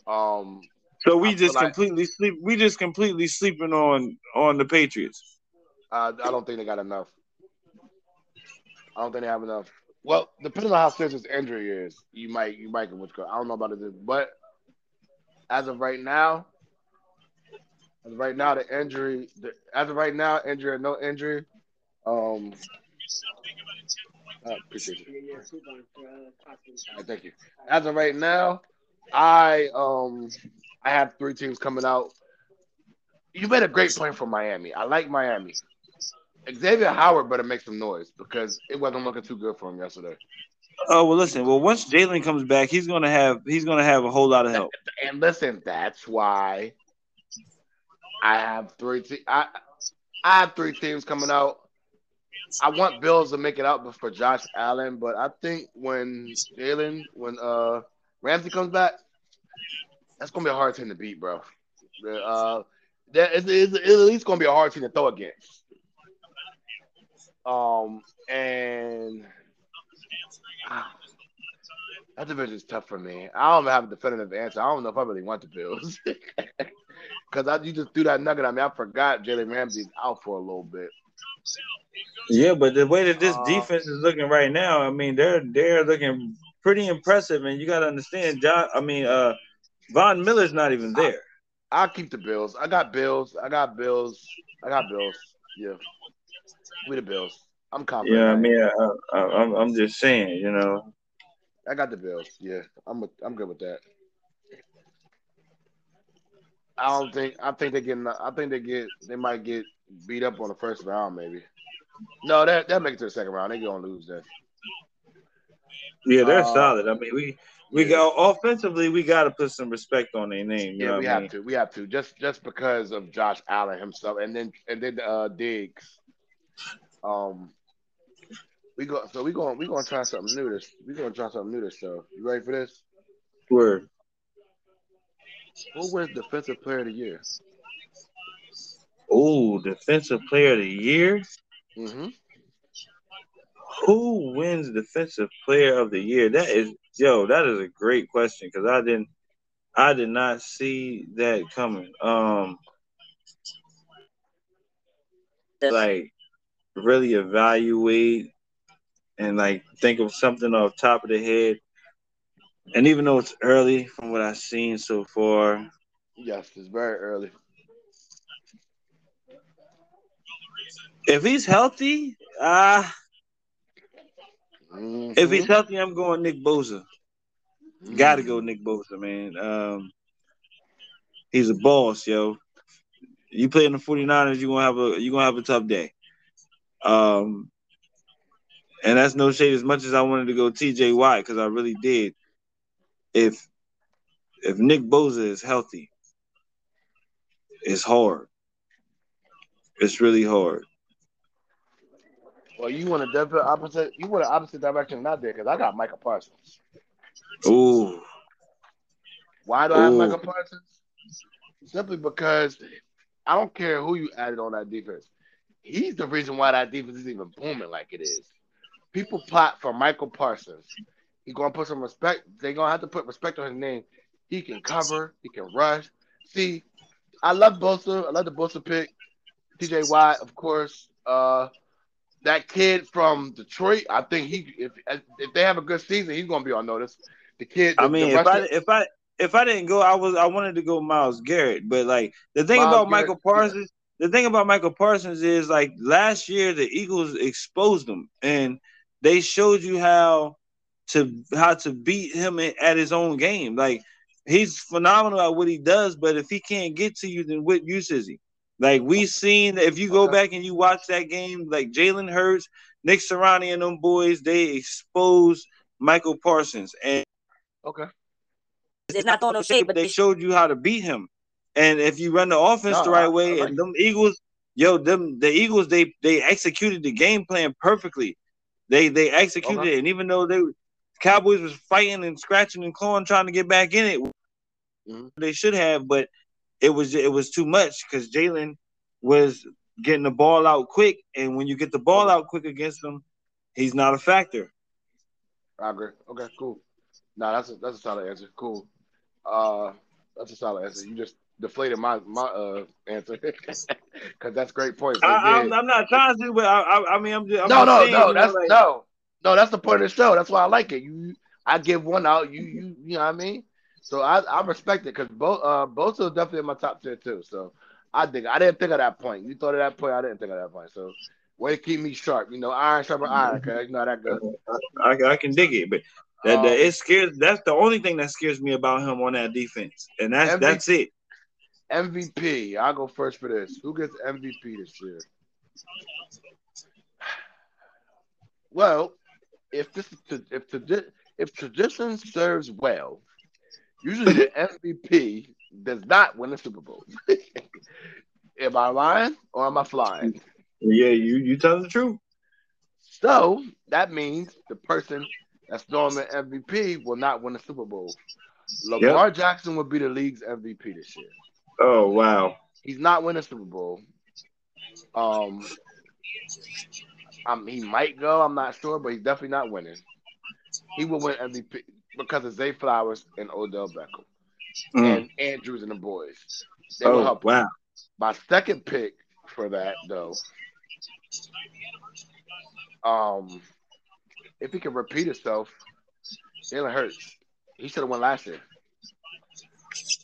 Um... So we I just completely like, sleep. We just completely sleeping on, on the Patriots. Uh, I don't think they got enough. I don't think they have enough. Well, depending on how serious this injury is, you might you might get what's going. I don't know about it, but as of right now, as of right now the injury, the, as of right now injury or no injury. Um, I appreciate you. Right, thank you. As of right now, I um. I have three teams coming out. You made a great point for Miami. I like Miami. Xavier Howard better make some noise because it wasn't looking too good for him yesterday. Oh well, listen. Well, once Jalen comes back, he's gonna have he's gonna have a whole lot of help. And listen, that's why I have three. Te- I I have three teams coming out. I want Bills to make it out for Josh Allen, but I think when Jalen, when uh Ramsey comes back. That's going to be a hard team to beat, bro. Uh, that is, is, is at least going to be a hard team to throw against. Um, and ah, that division is tough for me. I don't have a definitive answer. I don't know if I really want the Bills. Because you just threw that nugget at me. I forgot Jalen Ramsey's out for a little bit. Yeah, but the way that this uh, defense is looking right now, I mean, they're they're looking pretty impressive, and you got to understand, John, I mean, uh, Von Miller's not even there. I, I'll keep the Bills. I got Bills. I got Bills. I got Bills. Yeah, we the Bills. I'm confident. Yeah, I mean, I, I, I'm I'm just saying, you know. I got the Bills. Yeah, I'm I'm good with that. I don't think I think they get I think they get they might get beat up on the first round maybe. No, that that make it to the second round. They gonna lose that. Yeah, they're uh, solid. I mean, we we yeah. go offensively. We got to put some respect on their name. You yeah, know we have mean? to. We have to just just because of Josh Allen himself, and then and then uh, Diggs. Um, we go. So we going we gonna try something new. This we gonna try something new. This show. You ready for this? Word. Who was Defensive Player of the Year? Oh, Defensive Player of the Year? Mm-hmm. Who wins Defensive Player of the Year? That is, yo, that is a great question because I didn't, I did not see that coming. Um, like, really evaluate and like think of something off the top of the head. And even though it's early from what I've seen so far. Yes, it's very early. If he's healthy, uh, mm-hmm. if he's healthy, I'm going Nick Bosa. Mm-hmm. Got to go Nick Bosa, man. Um, he's a boss, yo. You play in the forty-niners, you're going to have a you're gonna have a tough day. Um, and that's no shade as much as I wanted to go T J Watt because I really did. If if Nick Bosa is healthy, it's hard. It's really hard. Well, you want a different opposite. You want an opposite direction, not there, because I got Micah Parsons. Ooh. Why do Ooh. I have Micah Parsons? Simply because I don't care who you added on that defense. He's the reason why that defense is even booming like it is. People plot for Michael Parsons. He's going to put some respect. They're going to have to put respect on his name. He can cover. He can rush. See, I love Bosa. I love the Bosa pick. T J Watt, of course. Uh, that kid from Detroit, I think he if if they have a good season, he's going to be on notice. The kid. The, I mean, if I, if I if I didn't go, I was I wanted to go Myles Garrett. But, like, the thing Myles about Garrett, Michael Parsons, yeah. the thing about Michael Parsons is, like, last year the Eagles exposed him. And they showed you how – to how to beat him at his own game. Like, he's phenomenal at what he does, but if he can't get to you, then what use is he? Like, we seen, if you go back and you watch that game, like Jalen Hurts, Nick Sirianni and them boys, they exposed Michael Parsons. And okay. It's not throwing no shade, but they showed you how to beat him. And if you run the offense no, the right way, like and them it. Eagles, yo, them the Eagles, they they executed the game plan perfectly. They they executed okay. it, and even though they Cowboys was fighting and scratching and clawing, trying to get back in it. Mm-hmm. They should have, but it was it was too much because Jalen was getting the ball out quick, and when you get the ball out quick against him, he's not a factor. I agree. Okay, cool. No, that's a, that's a solid answer. Cool. Uh, that's a solid answer. You just deflated my my uh, answer because that's great points. Like, I, I'm, I'm not trying to, but I, I, I mean, I'm just I'm no, no, saying, no. You know, that's like, no. No, that's the point of the show. That's why I like it. You, I give one out. You, you, you know what I mean. So I, I respect it because both, uh, both are definitely in my top tier too. So I think I didn't think of that point. You thought of that point. I didn't think of that point. So way to keep me sharp. You know, iron sharp and iron. Cause you know that good. I, I can dig it, but that, um, that it scares. That's the only thing that scares me about him on that defense, and that's M V P, that's it. M V P. I'll go first for this. Who gets M V P this year? Well. If this if if tradition serves well, usually the M V P does not win the Super Bowl. Am I lying or am I flying? Yeah, you you tell the truth. So that means the person that's throwing the M V P will not win the Super Bowl. Lamar yep. Jackson will be the league's M V P this year. Oh wow! He's not winning the Super Bowl. Um. Um, he might go. I'm not sure, but he's definitely not winning. He will win M V P because of Zay Flowers and Odell Beckham mm. and Andrews and the boys. They oh, will help wow. him. My second pick for that, though, Um, if he can repeat himself, Jalen Hurts, he should have won last year,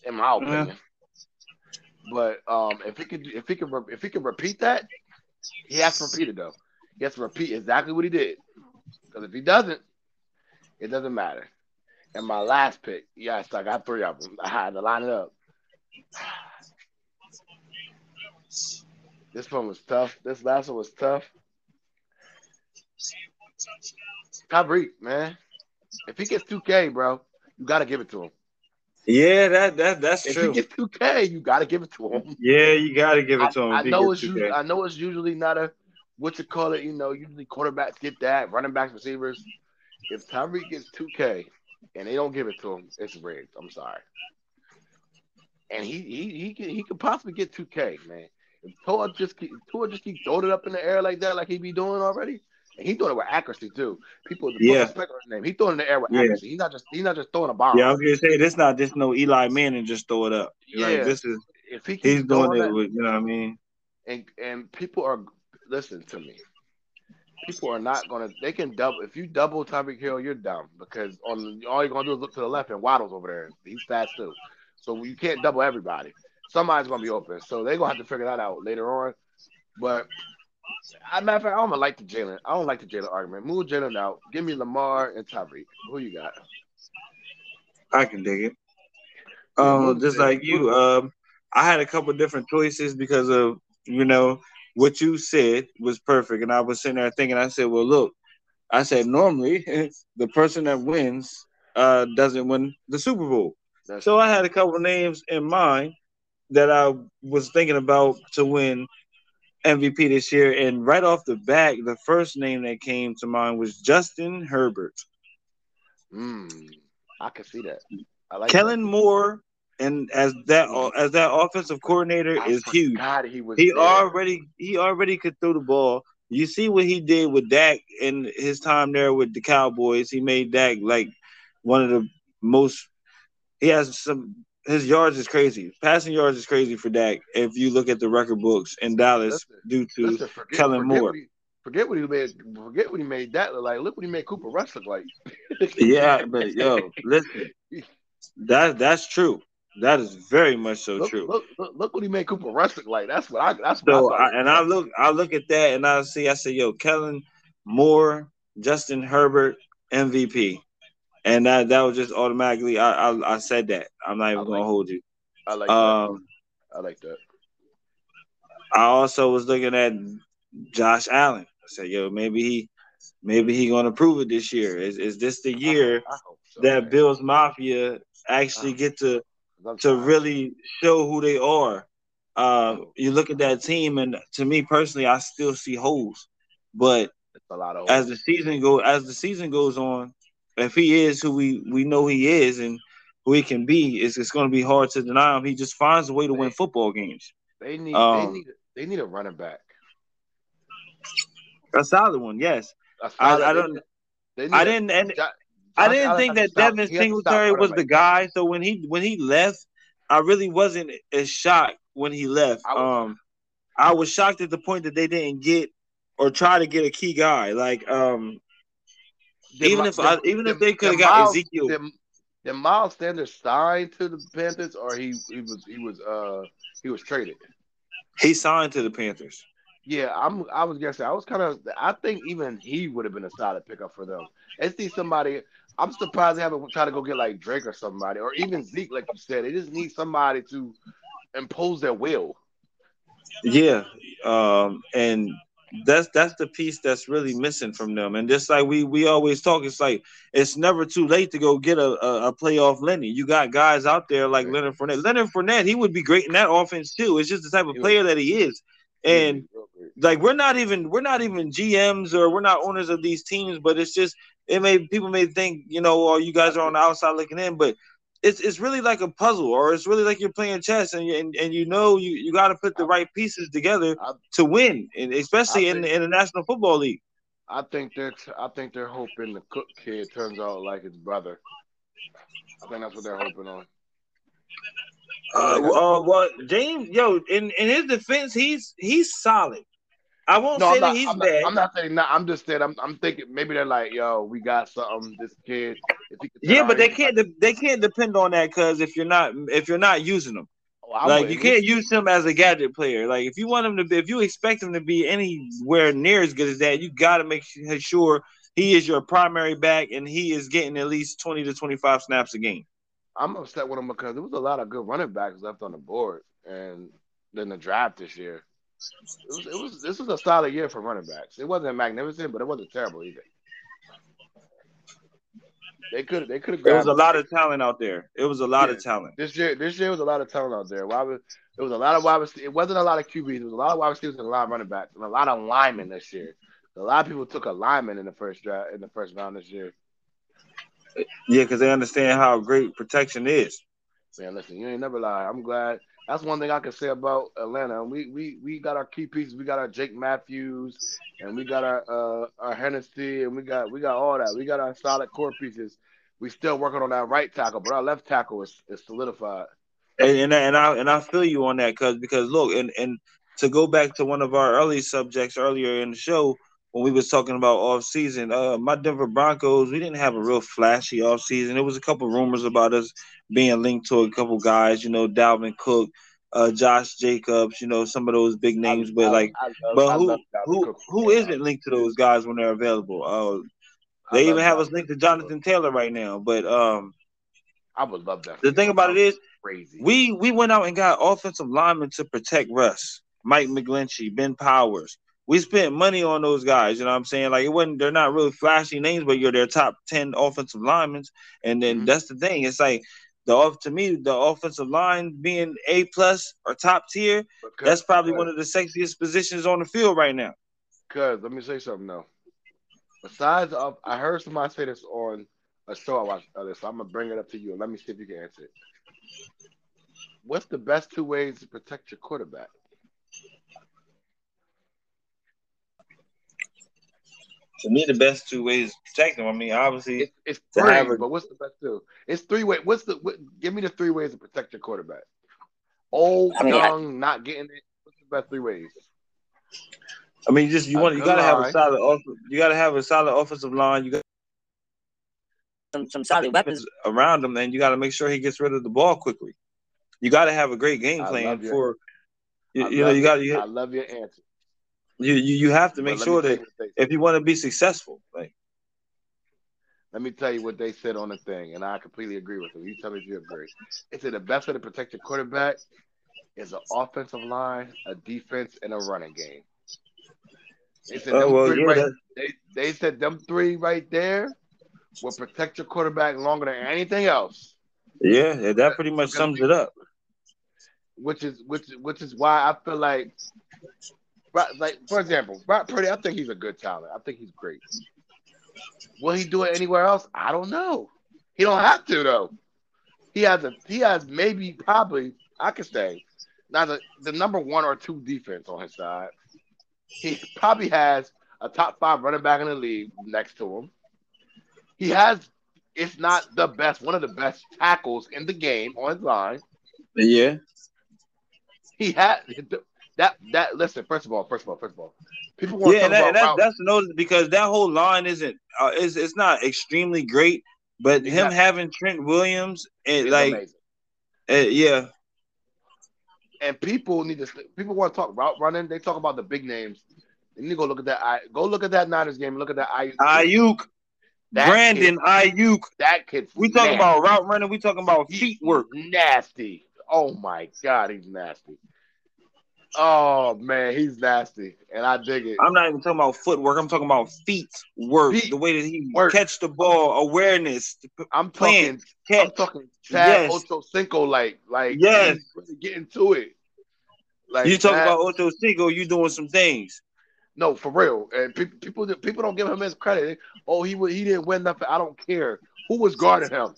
in my opinion. Yeah. But um, if he could, if he could, if he could repeat that, he has to repeat it though. He has to repeat exactly what he did. Because if he doesn't, it doesn't matter. And my last pick, yes, I got three of them. I had to line it up. This one was tough. This last one was tough. Tyreek, man. If he gets two K, bro, you got to give it to him. Yeah, that that that's if true. If he gets two K, you got to give it to him. Yeah, you got to give it to him. I, I, know it's usually, I know it's usually not a what you call it, you know, usually quarterbacks get that, running backs, receivers. If Tyreek gets two K and they don't give it to him, it's rigged. I'm sorry. And he he he could, he could possibly get two K, man. If Tua just keep, Tua just keep throwing it up in the air like that, like he be doing already, and he throwing it with accuracy too. People yeah. respect his name. He throwing it in the air with yeah. accuracy. He's not just he's not just throwing a bomb. Yeah, I was gonna say this not just no Eli Manning just throw it up. Yeah, like, this is if he he's doing it with, you know what I mean. And and people are listen to me. People are not gonna. They can double. If you double Tyreek Hill, you're dumb because on all you're gonna do is look to the left and Waddle's over there. He's fast too. So you can't double everybody. Somebody's going to be open. So they're going to have to figure that out later on. But, as a matter of fact, I don't like the Jalen. I don't like the Jalen argument. Move Jalen out. Give me Lamar and Tyreek. Who you got? I can dig it. Um, just like you, um, I had a couple different choices because of, you know, what you said was perfect. And I was sitting there thinking, I said, well, look, I said, normally the person that wins uh, doesn't win the Super Bowl. That's so I had a couple of names in mind that I was thinking about to win M V P this year. And right off the bat, the first name that came to mind was Justin Herbert. Mm, I can see that. I like Kellen that. Moore, and as that as that offensive coordinator I is huge. He, was he already he already could throw the ball. You see what he did with Dak in his time there with the Cowboys. He made Dak like one of the most. He has some – his yards is crazy. Passing yards is crazy for Dak if you look at the record books in Dallas listen, due to listen, forget, Kellen forget Moore. What he, forget what he made Forget what he made Dak look like. Look what he made Cooper Rush look like. Yeah, but, yo, listen, that that's true. That is very much so look, true. Look, look, look what he made Cooper Rush look like. That's what I that's what so I, I And I look, I look at that and I see – I say, yo, Kellen Moore, Justin Herbert, M V P. And that, that was just automatically. I, I I said that. I'm not even like, gonna hold you. I like um, that. I like that. I also was looking at Josh Allen. I said, "Yo, maybe he, maybe he gonna prove it this year. Is is this the year I, I so, that man. Bills Mafia actually I, get to to really show who they are? Uh, you look at that team, and to me personally, I still see holes. But a lot of as the season go as the season goes on." If he is who we, we know he is and who he can be, it's, it's going to be hard to deny him. He just finds a way to they, win football games. They need um, they need they need a running back. A solid one, yes. Solid, I, I don't. They, they I didn't. A, and, Josh, I didn't Allen think that stop, Devin Singletary was the guy. So when he when he left, I really wasn't as shocked when he left. I was, um, I was shocked at the point that they didn't get or try to get a key guy like um. Did even my, if I, did, even if they could have got Miles, Ezekiel, did, did Miles Sanders signed to the Panthers, or he, he was he was uh he was traded? He signed to the Panthers. Yeah, I'm. I was guessing. I was kind of. I think even he would have been a solid pickup for them. And see somebody. I'm surprised they haven't tried to go get like Drake or somebody, or even Zeke, like you said. They just need somebody to impose their will. Yeah, um, and. That's that's the piece that's really missing from them. And just like we we always talk, it's like it's never too late to go get a, a, a playoff Lenny. You got guys out there like Leonard Fournette. Leonard Fournette, he would be great in that offense too. It's just the type of player that he is. And like we're not even we're not even G Ms or we're not owners of these teams, but it's just it may people may think, you know, oh, you guys are on the outside looking in, but it's it's really like a puzzle, or it's really like you're playing chess, and and, and you know you, you got to put the right pieces together I, to win, and especially think, in the International Football League. I think they're I think they're hoping the Cook kid turns out like his brother. I think that's what they're hoping on. Uh, uh well, James, yo, in, in his defense, he's he's solid. I won't no, say not, that he's I'm bad. Not, I'm not saying not. I'm just saying I'm. I'm thinking maybe they're like, yo, we got something. This kid. If he yeah, but they can't. Like, they can't depend on that because if you're not, if you're not using him, oh, like you can't use him as a gadget player. Like if you want him to, be, if you expect him to be anywhere near as good as that, you got to make sure he is your primary back and he is getting at least twenty to twenty-five snaps a game. I'm upset with him because there was a lot of good running backs left on the board and in the draft this year. It was, it was this was a solid year for running backs. It wasn't magnificent, but it wasn't terrible either. They could they could have. There was a lot of talent out there. It was a lot yeah. of talent this year. This year was a lot of talent out there. Why was it was a lot of wide receivers. It wasn't a lot of Q Bs. It was a lot of wide receivers and a lot of running backs and a lot of linemen this year. A lot of people took a lineman in the first draft in the first round this year. Yeah, because they understand how great protection is. Man, listen, you ain't never lied. I'm glad. That's one thing I can say about Atlanta. We we we got our key pieces. We got our Jake Matthews, and we got our uh, our Hennessy, and we got we got all that. We got our solid core pieces. We still working on that right tackle, but our left tackle is, is solidified. And and and I and I feel you on that because because look and, and to go back to one of our early subjects earlier in the show when we was talking about off season, uh, my Denver Broncos, we didn't have a real flashy off season. There was a couple rumors about us being linked to a couple guys, you know, Dalvin Cook, uh, Josh Jacobs, you know, some of those big names. I, but I, like, I love, but who who who isn't linked to those guys when they're available? Oh, uh, they even have us linked to Jonathan Taylor right now. But um, I would love that. The thing about it is, crazy. we we went out and got offensive linemen to protect Russ, Mike McGlinchey, Ben Powers. We spent money on those guys, you know what I'm saying? Like, it wasn't, they're not really flashy names, but you're their top ten offensive linemen. And then mm-hmm. that's the thing. It's like, the off to me, the offensive line being A-plus or top tier, because, that's probably uh, one of the sexiest positions on the field right now. Because, let me say something, though. Besides, uh, I heard somebody say this on a show I watched earlier, so I'm going to bring it up to you, and let me see if you can answer it. What's the best two ways to protect your quarterback? To me, the best two ways to protect them. I mean, obviously, it's, it's three. A, but what's the best two? It's three way. What's the? What, give me the three ways to protect your quarterback. Old, I mean, young, I, not getting it. What's the best three ways? I mean, you just you want you gotta line. have a solid. Off, you gotta have a solid offensive line. You got some some solid weapons around him, and you gotta make sure he gets rid of the ball quickly. You gotta have a great game plan your, for. You, you know, you got. I love your answer. You, you you have to make sure that if you want to be successful, like let me tell you what they said on the thing, and I completely agree with them. You tell me if you agree. They said the best way to protect your quarterback is an offensive line, a defense, and a running game. They said, oh, them well, three yeah, right, they, they said them three right there will protect your quarterback longer than anything else. Yeah, that, that pretty much sums it up. Which is which which is why I feel like. Like, for example, Brock Purdy, I think he's a good talent. I think he's great. Will he do it anywhere else? I don't know. He don't have to, though. He has a he has maybe, probably, I could say, not the, the number one or two defense on his side. He probably has a top five running back in the league next to him. He has, if not the best, one of the best tackles in the game on his line. Yeah. He had – That that listen. First of all, first of all, first of all, people want. Yeah, to that, that, that's noticed because that whole line isn't uh, is it's not extremely great, but exactly. him having Trent Williams and like, it, yeah. And people need to people want to talk route running. They talk about the big names. They need to go look at that. Go look at that Niners game. Look at that Ayuk. Ayuk, Brandon Ayuk. That kid. We talking about route running. We talking about feet work. Nasty. Oh my God, he's nasty. Oh, man, he's nasty, and I dig it. I'm not even talking about footwork. I'm talking about feet work, feet the way that he work. catch the ball, awareness. I'm talking, catch. I'm talking Chad yes. Ochocinco, like, like yes. really getting to it. Like you talking about Ochocinco, you doing some things. No, for real. And pe- people people don't give him his credit. Oh, he he didn't win nothing. I don't care. Who was guarding him?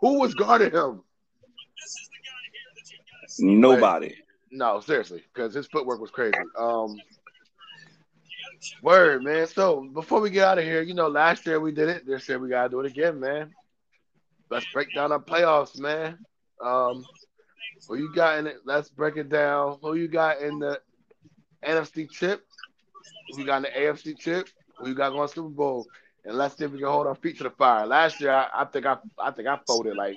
Who was guarding him? Nobody. Like, no, seriously, because his footwork was crazy. Um, word, man. So before we get out of here, you know, last year we did it. This year we gotta do it again, man. Let's break down our playoffs, man. Um, who you got in it? Let's break it down. Who you got in the N F C chip. We got an A F C chip. We got going to Super Bowl. And let's see if we can hold our feet to the fire. Last year, I, I think I I think I folded like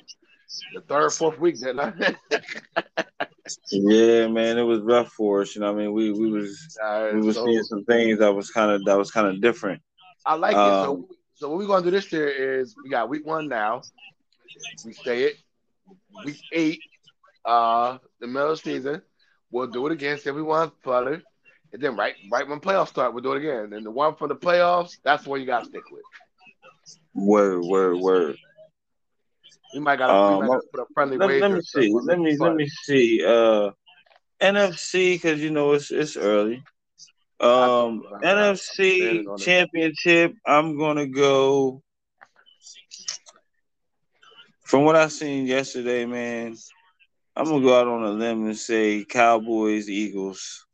the third, fourth week. Didn't I? Yeah, man, it was rough for us. You know, I mean, we we was right, we was so, seeing some things that was kind of that was kind of different. I like um, it. So, so what we're gonna do this year is we got week one now. We stay it. Week eight, uh, the middle of the season, we'll do it again. See if we want further. And then right right when playoffs start, we'll do it again. And the one from the playoffs, that's what you got to stick with. Word, word, word. We might got um, to put a friendly let, wager. Let me see. Let me, let me see. Uh, N F C, because, you know, it's it's early. Um, N F C championship, I'm going to go – from what I seen yesterday, man, I'm going to go out on a limb and say Cowboys, Eagles.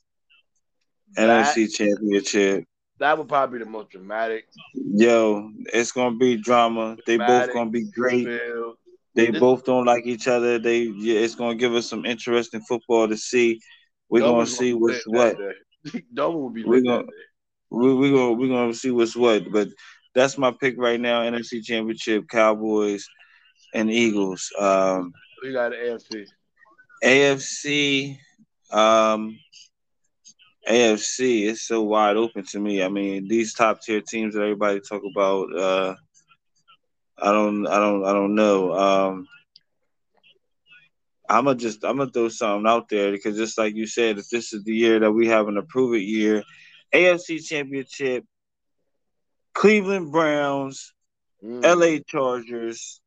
That, N F C Championship. That would probably be the most dramatic. Yo, it's gonna be drama. Dramatic, they both gonna be great. Real. They this, both don't like each other. They yeah, it's gonna give us some interesting football to see. We're gonna see gonna what's what. Double will be we're gonna we we gonna we're gonna see what's what. But that's my pick right now: N F C Championship, Cowboys, and Eagles. Um, we got an A F C. A F C. Um, A F C is so wide open to me. I mean, these top tier teams that everybody talk about, uh, I don't, I don't, I don't know. Um, I'm gonna just, I'm gonna throw something out there because just like you said, if this is the year that we have an approve it year, A F C Championship, Cleveland Browns, mm. L A Chargers.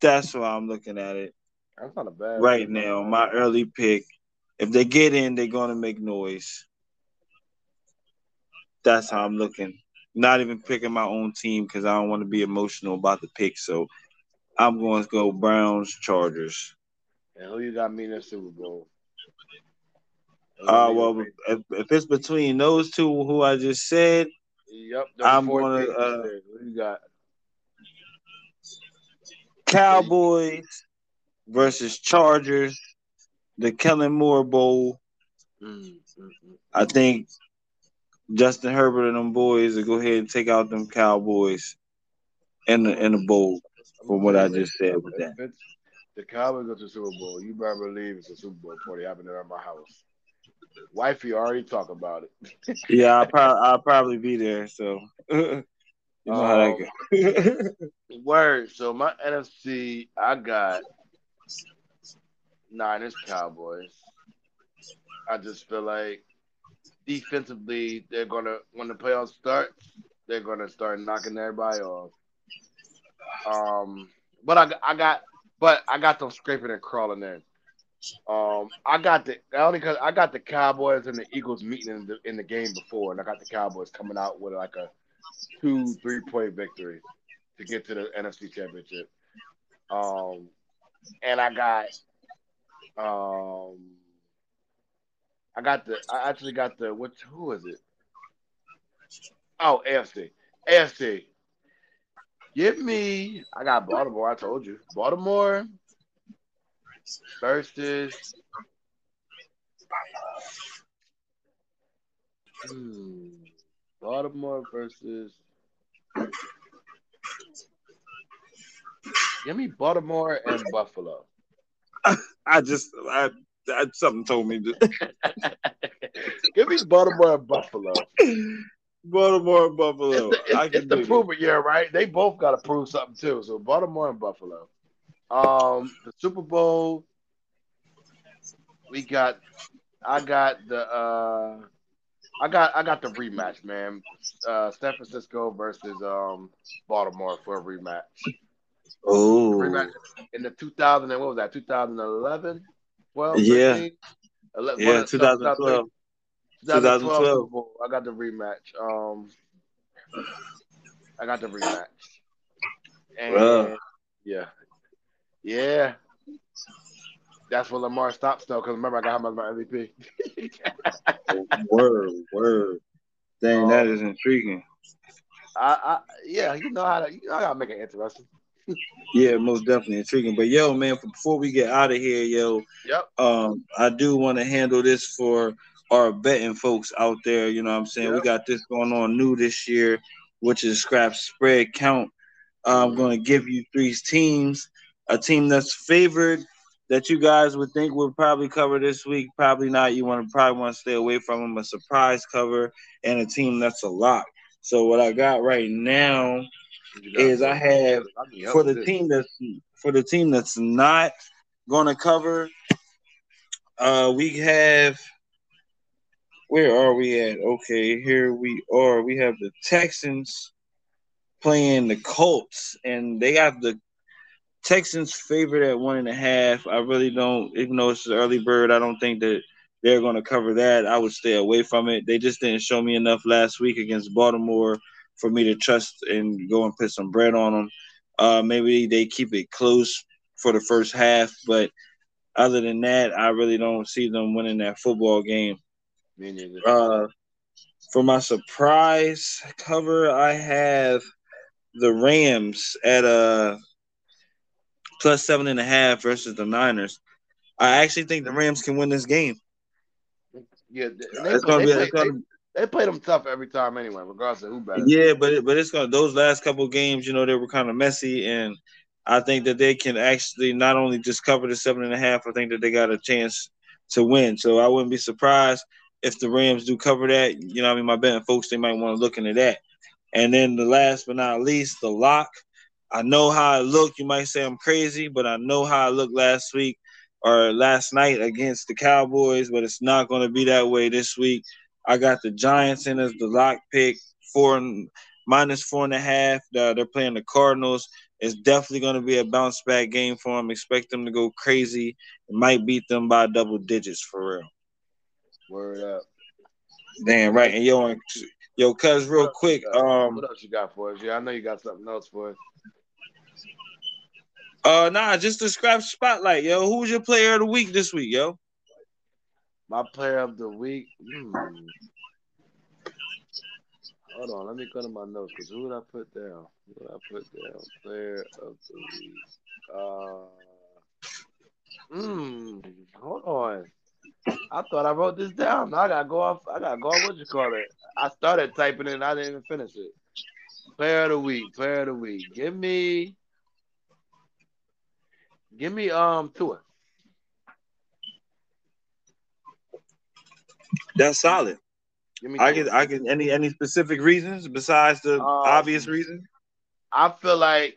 That's why I'm looking at it. That's not a bad right one. Now. My early pick. If they get in, they're going to make noise. That's how I'm looking. Not even picking my own team because I don't want to be emotional about the pick. So I'm going to go Browns, Chargers. And who you got me in the Super Bowl? Uh, well, if, if it's between those two who I just said, yep, I'm going to uh, – who you got? Cowboys versus Chargers. The Kellen Moore Bowl. Mm-hmm. I think Justin Herbert and them boys will go ahead and take out them Cowboys in the in the bowl. From what I just said with that, if the Cowboys go to the Super Bowl. You better believe it's a Super Bowl party happening at my house. Wifey already talk about it. Yeah, I'll probably I'll probably be there. So you know um, how that goes. Word. So my N F C, I got. Niners, Cowboys. I just feel like defensively, they're going to, when the playoffs start, they're going to start knocking everybody off. Um, but I, I got, but I got them scraping and crawling in. Um, I got the, only cause I got the Cowboys and the Eagles meeting in the, in the game before, and I got the Cowboys coming out with like a two, three point victory to get to the N F C Championship. Um, and I got, Um, I got the. I actually got the. What? Who is it? Oh, A F C. A F C. Give me. I got Baltimore. I told you, Baltimore versus. Hmm, Baltimore versus. Give me Baltimore and Buffalo. I just, I, I, something told me to. Give me Baltimore and Buffalo. Baltimore and Buffalo. It's the, it's, it's the prove it year, right? They both got to prove something, too. So, Baltimore and Buffalo. Um, the Super Bowl, we got, I got the, uh, I got, I got the rematch, man. Uh, San Francisco versus um Baltimore for a rematch. Oh, in the two thousand and what was that? twenty eleven, twelve, yeah, thirteen, eleven, yeah, twenty twelve, twenty twelve. I got the rematch. Um, I got the rematch. And Bruh. yeah, yeah, that's when Lamar stops though. Because remember, I got him as my M V P. word, word. Dang, um, that is intriguing. I, I, yeah, you know how to, you know, I gotta make it interesting. Yeah, most definitely intriguing. But yo, man, before we get out of here, yo, yep. um, I do want to handle this for our betting folks out there. You know what I'm saying? Yep. We got this going on new this year, which is Scrap Spread Count. I'm going to give you three teams. A team that's favored that you guys would think would probably cover this week, probably not. You want to probably want to stay away from them, a surprise cover, and a team that's a lock. So what I got right now is I have for the team that's for the team that's not going to cover. Uh, we have where are we at? Okay, here we are. We have the Texans playing the Colts, and they got the Texans favored at one and a half. I really don't, even though it's an early bird, I don't think that they're going to cover that. I would stay away from it. They just didn't show me enough last week against Baltimore for me to trust and go and put some bread on them. Uh, maybe they keep it close for the first half, but other than that, I really don't see them winning that football game. Uh, for my surprise cover, I have the Rams at a plus seven and a half versus the Niners. I actually think the Rams can win this game. Yeah, they, play, be, they, play, gonna, they, they play them tough every time anyway, regardless of who better. Yeah, but it, but it's gonna those last couple games, you know, they were kind of messy, and I think that they can actually not only just cover the seven and a half. I think that they got a chance to win. So I wouldn't be surprised if the Rams do cover that. You know what I mean? My betting folks, they might want to look into that. And then the last but not least, the lock. I know how I look. You might say I'm crazy, but I know how I looked last week or last night against the Cowboys, but it's not going to be that way this week. I got the Giants in as the lock pick, four and, minus four and a half. Uh, they're playing the Cardinals. It's definitely going to be a bounce-back game for them. Expect them to go crazy. It might beat them by double digits for real. Word up. Damn right. And yo, yo cuz, real quick. Um, what else you got for us? Yeah, I know you got something else for us. Uh, nah, just the Scrap Spotlight, yo. Who's your player of the week this week, yo? My player of the week? Hmm. Hold on, let me go to my notes, because who would I put down? Who would I put down? Player of the week. Uh, hmm, hold on. I thought I wrote this down. Now I got to go off. I got to go off what you call it. I started typing it, and I didn't even finish it. Player of the week, player of the week. Give me... Give me um Tua. That's solid. Give me I get I get any any specific reasons besides the um, obvious reason. I feel like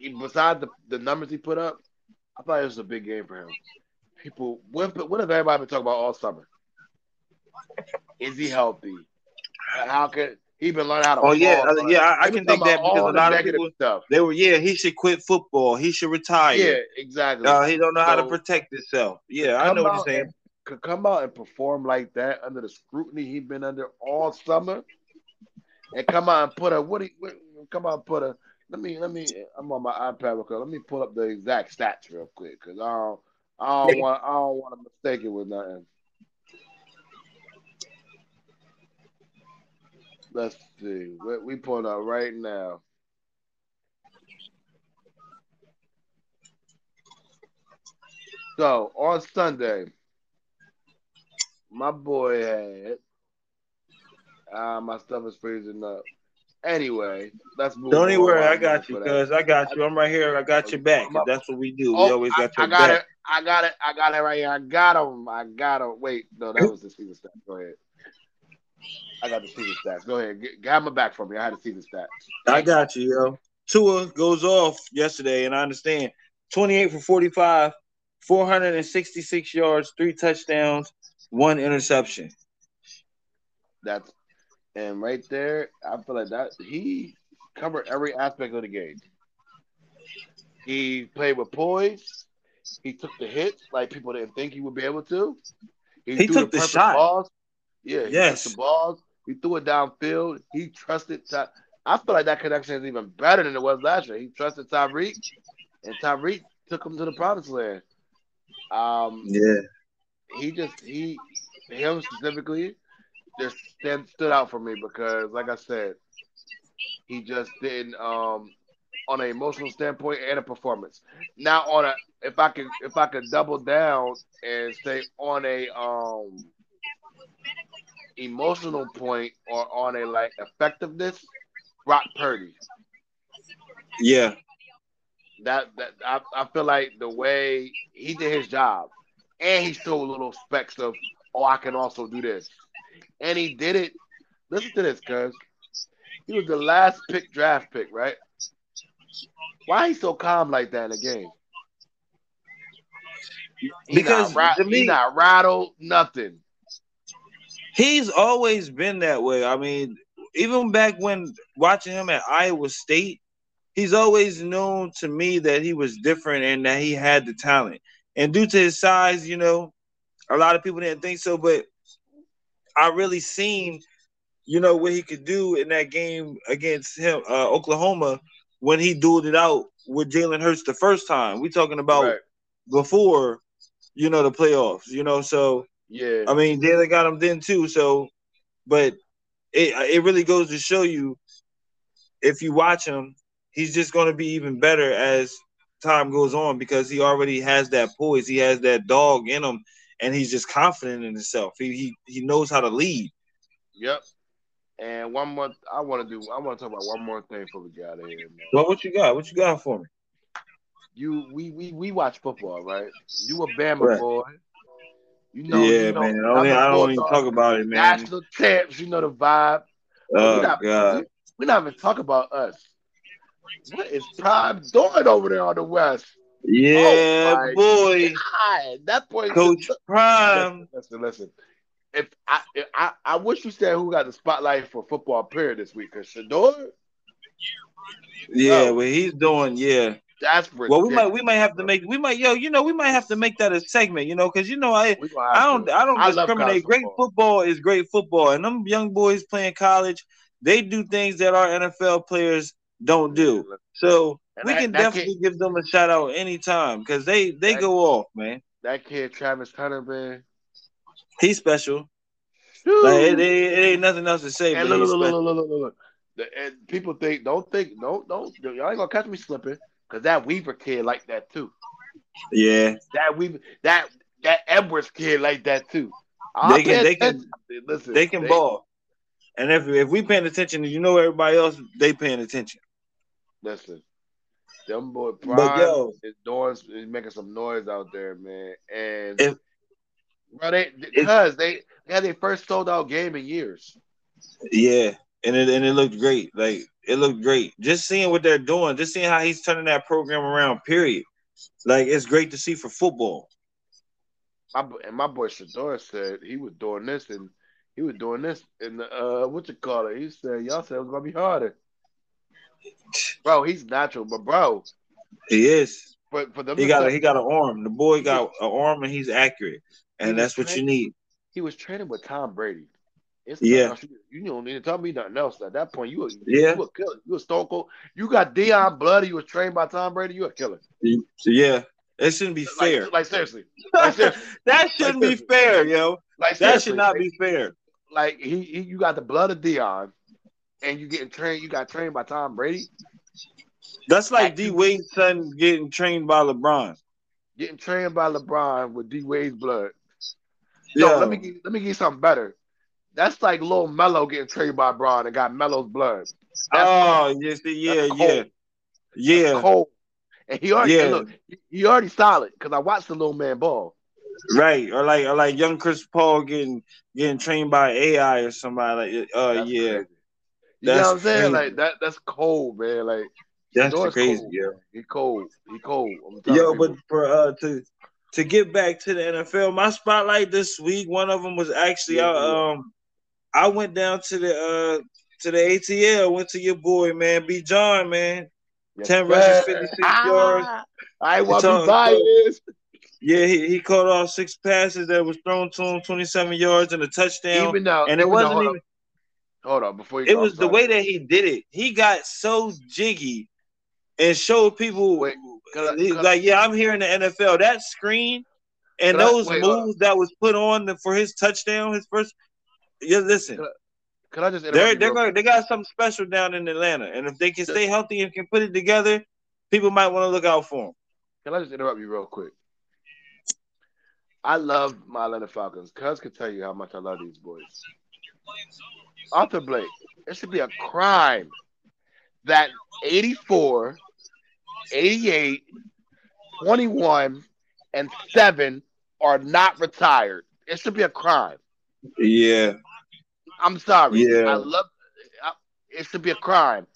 besides the, the numbers he put up, I thought it was a big game for him. People, what what have everybody been talking about all summer? Is he healthy? How could he been learning how to? Oh yeah, uh, yeah, I, I can think that because a lot of people stuff. They were yeah. He should quit football. He should retire. Yeah, exactly. Uh, he don't know so, how to protect himself. Yeah, I know what you're saying. And, could come out and perform like that under the scrutiny he's been under all summer, and come out and put a what? He, what come out and put a. Let me let me. I'm on my iPad because let me pull up the exact stats real quick because I don't I don't want I don't want to mistake it with nothing. Let's see. We we pulling up right now. So on Sunday, my boy had uh, my stuff is freezing up. Anyway, let's move. Don't even worry, I got you, cuz I got you. I'm right here. I got your back. That's what we do. Oh, we always got your I, I got back. It. I got it. I got it right here. I got him. I got him. Wait, no, that was the season stat. Go ahead. I got to see the stats. Go ahead. Get, get my back from me. I had to see the stats. I got you, yo. Tua goes off yesterday, and I understand. twenty-eight for forty-five, four hundred sixty-six yards, three touchdowns, one interception. That's – and right there, I feel like that – he covered every aspect of the game. He played with poise. He took the hits like people didn't think he would be able to. He, he took the, the shot. Balls. Yeah, he yes. took the balls. He threw it downfield. He trusted Ty- – I feel like that connection is even better than it was last year. He trusted Tyreek, and Tyreek took him to the promised land. Um, yeah. He just – he him specifically just stand, stood out for me because, like I said, he just didn't um, – on an emotional standpoint and a performance. Now on a – if I could if I could double down and say on a um, – emotional point or on a like effectiveness, Brock Purdy. Yeah. That that I, I feel like the way he did his job, and he showed little specks of, oh, I can also do this. And he did it. Listen to this, cuz. He was the last pick draft pick, right? Why he so calm like that in the game? He because not, to me, he not rattled, nothing. He's always been that way. I mean, even back when watching him at Iowa State, he's always known to me that he was different and that he had the talent. And due to his size, you know, a lot of people didn't think so, but I really seen, you know, what he could do in that game against him, uh, Oklahoma, when he dueled it out with Jalen Hurts the first time. We're talking about right. before, you know, the playoffs, you know, so yeah. I mean, Jalen got him then too, so but it it really goes to show you, if you watch him, he's just going to be even better as time goes on because he already has that poise. He has that dog in him, and he's just confident in himself. He he, he knows how to lead. Yep. And one more, I want to do. I want to talk about one more thing before we get out of here, man. Well, what you got? What you got for me? You we we we watch football, right? You a Bama right. boy. You know, yeah, you know, man. I don't, I don't even talk about it, man. National champs, you know the vibe. Oh, we're not, God. We're not even talking about us. What is Prime doing over there on the West? Yeah, oh boy. God. That boy, Coach just, Prime. Listen, listen. listen. If I, if I I wish you said who got the spotlight for football period this week, because Shador. Yeah, oh, what he's doing, yeah. That's ridiculous. Well, we might we might have to make we might yo you know we might have to make that a segment, you know, because you know I I don't to. I don't I discriminate. Great football. football is great football, and them young boys playing college, they do things that our N F L players don't do. So and we that, can that definitely kid, give them a shout out anytime because they they that, go off, man. That kid Travis Hunter, man. He's special. Like, it, it, it ain't nothing else to say. And but look, look, look, look, look, look. The, and people think, don't think, don't, don't. Y'all ain't gonna catch me slipping because that Weaver kid like that too. Yeah. That Weaver, that that Edwards kid like that too. I'll they can, they attention. can, listen. They can they, ball. And if if we paying attention, you know everybody else they paying attention. Listen, them boy Prime yo, is doing, is making some noise out there, man, and. If, Bro, they because they, they had their first sold out game in years. Yeah, and it and it looked great. Like it looked great. Just seeing what they're doing, just seeing how he's turning that program around. Period. Like it's great to see for football. My, and my boy Shador said he was doing this, and he was doing this, and uh, what you call it? He said y'all said it was gonna be harder. Bro, he's natural, but bro, he is. But for them, he got a, he got an arm. The boy got an arm, and he's accurate. And that's what training. you need. He was training with Tom Brady. It's yeah. You don't need to tell me nothing else. At that point, you were, yeah. you were a killer. You were Stone Cold. You got Deion Bloody. You were trained by Tom Brady. You're a killer. Yeah. It shouldn't be like, fair. Like, seriously. Like, seriously. that shouldn't like, seriously. be fair, yo. Like, that should not like, be fair. Like, he, he, you got the blood of Deion, and you getting trained. You got trained by Tom Brady. That's like, like D. Wade's son getting trained by LeBron. Getting trained by LeBron with D. Wade's blood. Yo, yeah. let me get, let me get something better. That's like Lil Mello getting traded by Braun and got Mello's blood. That's oh, yes, yeah, yeah, yeah, yeah. Cold. And he already yeah. and look, he already solid because I watched the little man ball. Right, or like or like young Chris Paul getting getting trained by A I or somebody like. Oh, uh, yeah. Crazy. You that's know what I'm saying? Crazy. Like that. That's cold, man. Like that's crazy. Yeah, he cold. He cold. I'm Yo, but for uh to. To get back to the N F L, my spotlight this week, one of them was actually yeah, I, um, I went down to the uh, to the A T L, went to your boy man, B. John man, yes, ten sir. rushes, fifty-six ah, yards. I want to buy this. Yeah, he, he caught off six passes that was thrown to him, twenty-seven yards and a touchdown. Even though, and it even wasn't though, hold even. On. Hold on, before you. It go, was the way that he did it. He got so jiggy and showed people. Wait. Cause, cause, like yeah, I'm here in the N F L. That screen and those I, wait, moves uh, that was put on the, for his touchdown, his first. Yeah, listen. Can I, can I just? They're they're going, they got something special down in Atlanta, and if they can stay healthy and can put it together, people might want to look out for them. Can I just interrupt you real quick? I love my Atlanta Falcons. Cuz can tell you how much I love these boys. Arthur Blake, it should be a crime that eighty-four, eighty-eight, twenty-one, and seven are not retired. It should be a crime. Yeah. I'm sorry. Yeah. I love I, it should be a crime.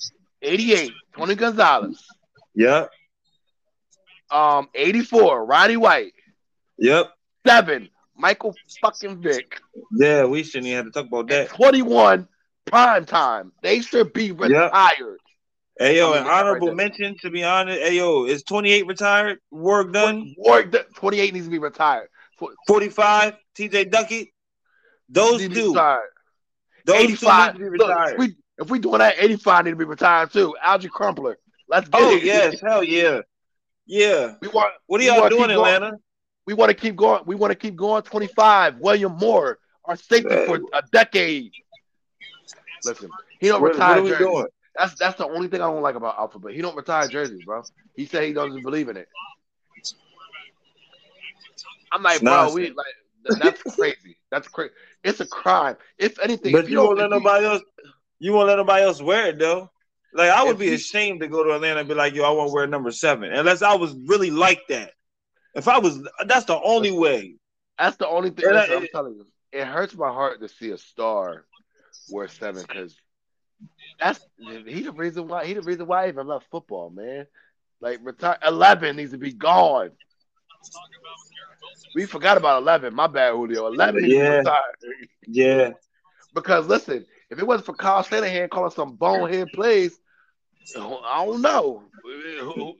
eighty-eight, Tony Gonzalez. Yep. Um, eighty-four, Roddy White. Yep. Seven, Michael fucking Vick. Yeah, we shouldn't even have to talk about that. And twenty-one, prime time. They should be retired. Yep. Hey, yo, an honorable right mention, to be honest. Hey, yo, is twenty-eight retired? Work done? Work done. twenty-eight needs to be retired. forty-five, T J Duckett. Those two. Those eighty-five two need to be retired. Look, if, we, if we doing that, eighty-five need to be retired, too. Algie Crumpler. Let's get oh, it. Oh, yes. Hell, yeah. Yeah. We want, what are y'all doing, Atlanta? Going. We want to keep going. We want to keep going. twenty-five, William Moore. Our safety hey. for a decade. Listen, he don't what, retire. What are we doing? That's that's the only thing I don't like about Alpha, but he don't retire jerseys, bro. He said he doesn't believe in it. I'm like, bro, we like that's crazy. That's crazy. It's a crime. If anything, but if you, you won't let nobody you, else. You won't let nobody else wear it though. Like I would be ashamed to go to Atlanta and be like, yo, I want to wear number seven, unless I was really like that. If I was, that's the only way. That's the only thing. That, I'm telling you, it hurts my heart to see a star wear seven because. That's he the reason why he the reason why I even left football, man. Like retire eleven needs to be gone. We forgot about eleven. My bad, Julio. Eleven needs yeah. to retire. Yeah. Because listen, if it wasn't for Kyle Shanahan calling some bonehead plays, I don't know.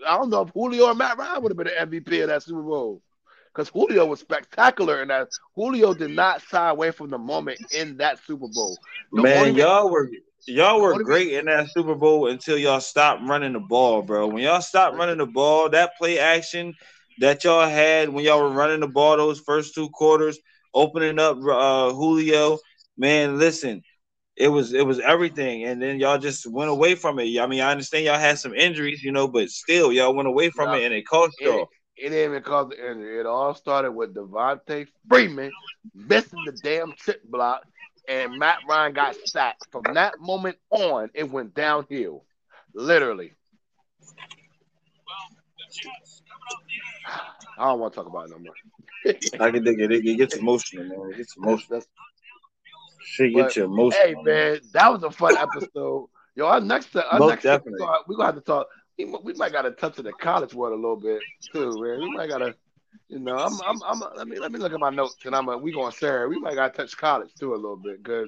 I don't know if Julio or Matt Ryan would have been the M V P of that Super Bowl. Because Julio was spectacular in that. Julio did not shy away from the moment in that Super Bowl. The man, y'all were Y'all were great in that Super Bowl until y'all stopped running the ball, bro. When y'all stopped running the ball, that play action that y'all had when y'all were running the ball those first two quarters, opening up uh, Julio, man, listen, it was it was everything. And then y'all just went away from it. I mean, I understand y'all had some injuries, you know, but still, y'all went away from now, it and it cost y'all. It didn't even cause the injury. It all started with Devontae Freeman missing the damn chip block. And Matt Ryan got sacked. From that moment on, it went downhill, literally. I don't want to talk about it no more. I can dig it. It gets emotional, man. It gets emotional. Shit gets you emotional. Hey, man, man, that was a fun episode. Yo, our next, our Most next definitely. episode, we're going to have to talk. We might got to touch on the college world a little bit, too, man. We might got to. You know, I'm, I'm, I'm. Let me, let me look at my notes, and I'm. A, we gonna share. We might gotta touch college too a little bit, cause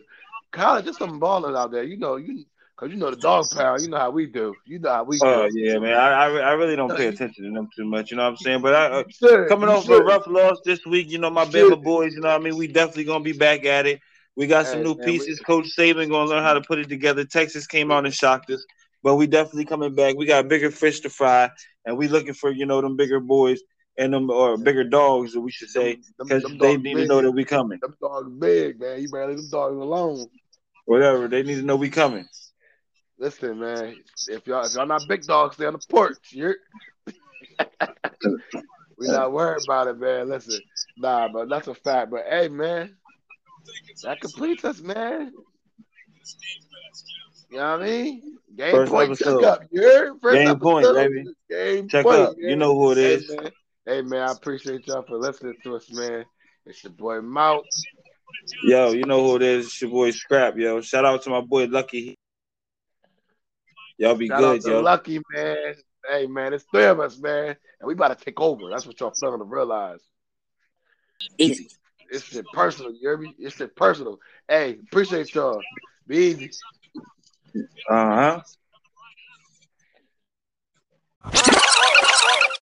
college is some balling out there. You know, you, cause you know the dog pound. You know how we do. You know how we. Oh do. yeah, man. I, I really don't pay attention to them too much. You know what I'm saying? But I uh, sure, coming off sure. a rough loss this week. You know, my Bama sure. boys. You know what I mean? We definitely gonna be back at it. We got some hey, new man, pieces. We, Coach Saban gonna learn how to put it together. Texas came out and shocked us, but we definitely coming back. We got bigger fish to fry, and we looking for you know them bigger boys. And them or bigger dogs, we should say, because they need big. to know that we coming. Them dogs big, man. You better leave them dogs alone. Whatever, they need to know we coming. Listen, man, if y'all if y'all not big dogs, they're on the porch. You're we not worried about it, man. Listen, nah, but that's a fact. But hey, man, that completes us, man. You know what I mean? Game First point, episode. check up. You're First Game episode. point, baby. Game check point, up. Man. You know who it is. Hey, man. Hey, man, I appreciate y'all for listening to us, man. It's your boy, Mount. Yo, you know who it is. It's your boy, Scrap, yo. Shout out to my boy, Lucky. Y'all be Shout good, out to yo. Lucky, man. Hey, man, it's three of us, man. And we about to take over. That's what y'all starting to realize. Easy. It's shit personal, you hear me? It's shit personal. Hey, appreciate y'all. Be easy. Uh-huh.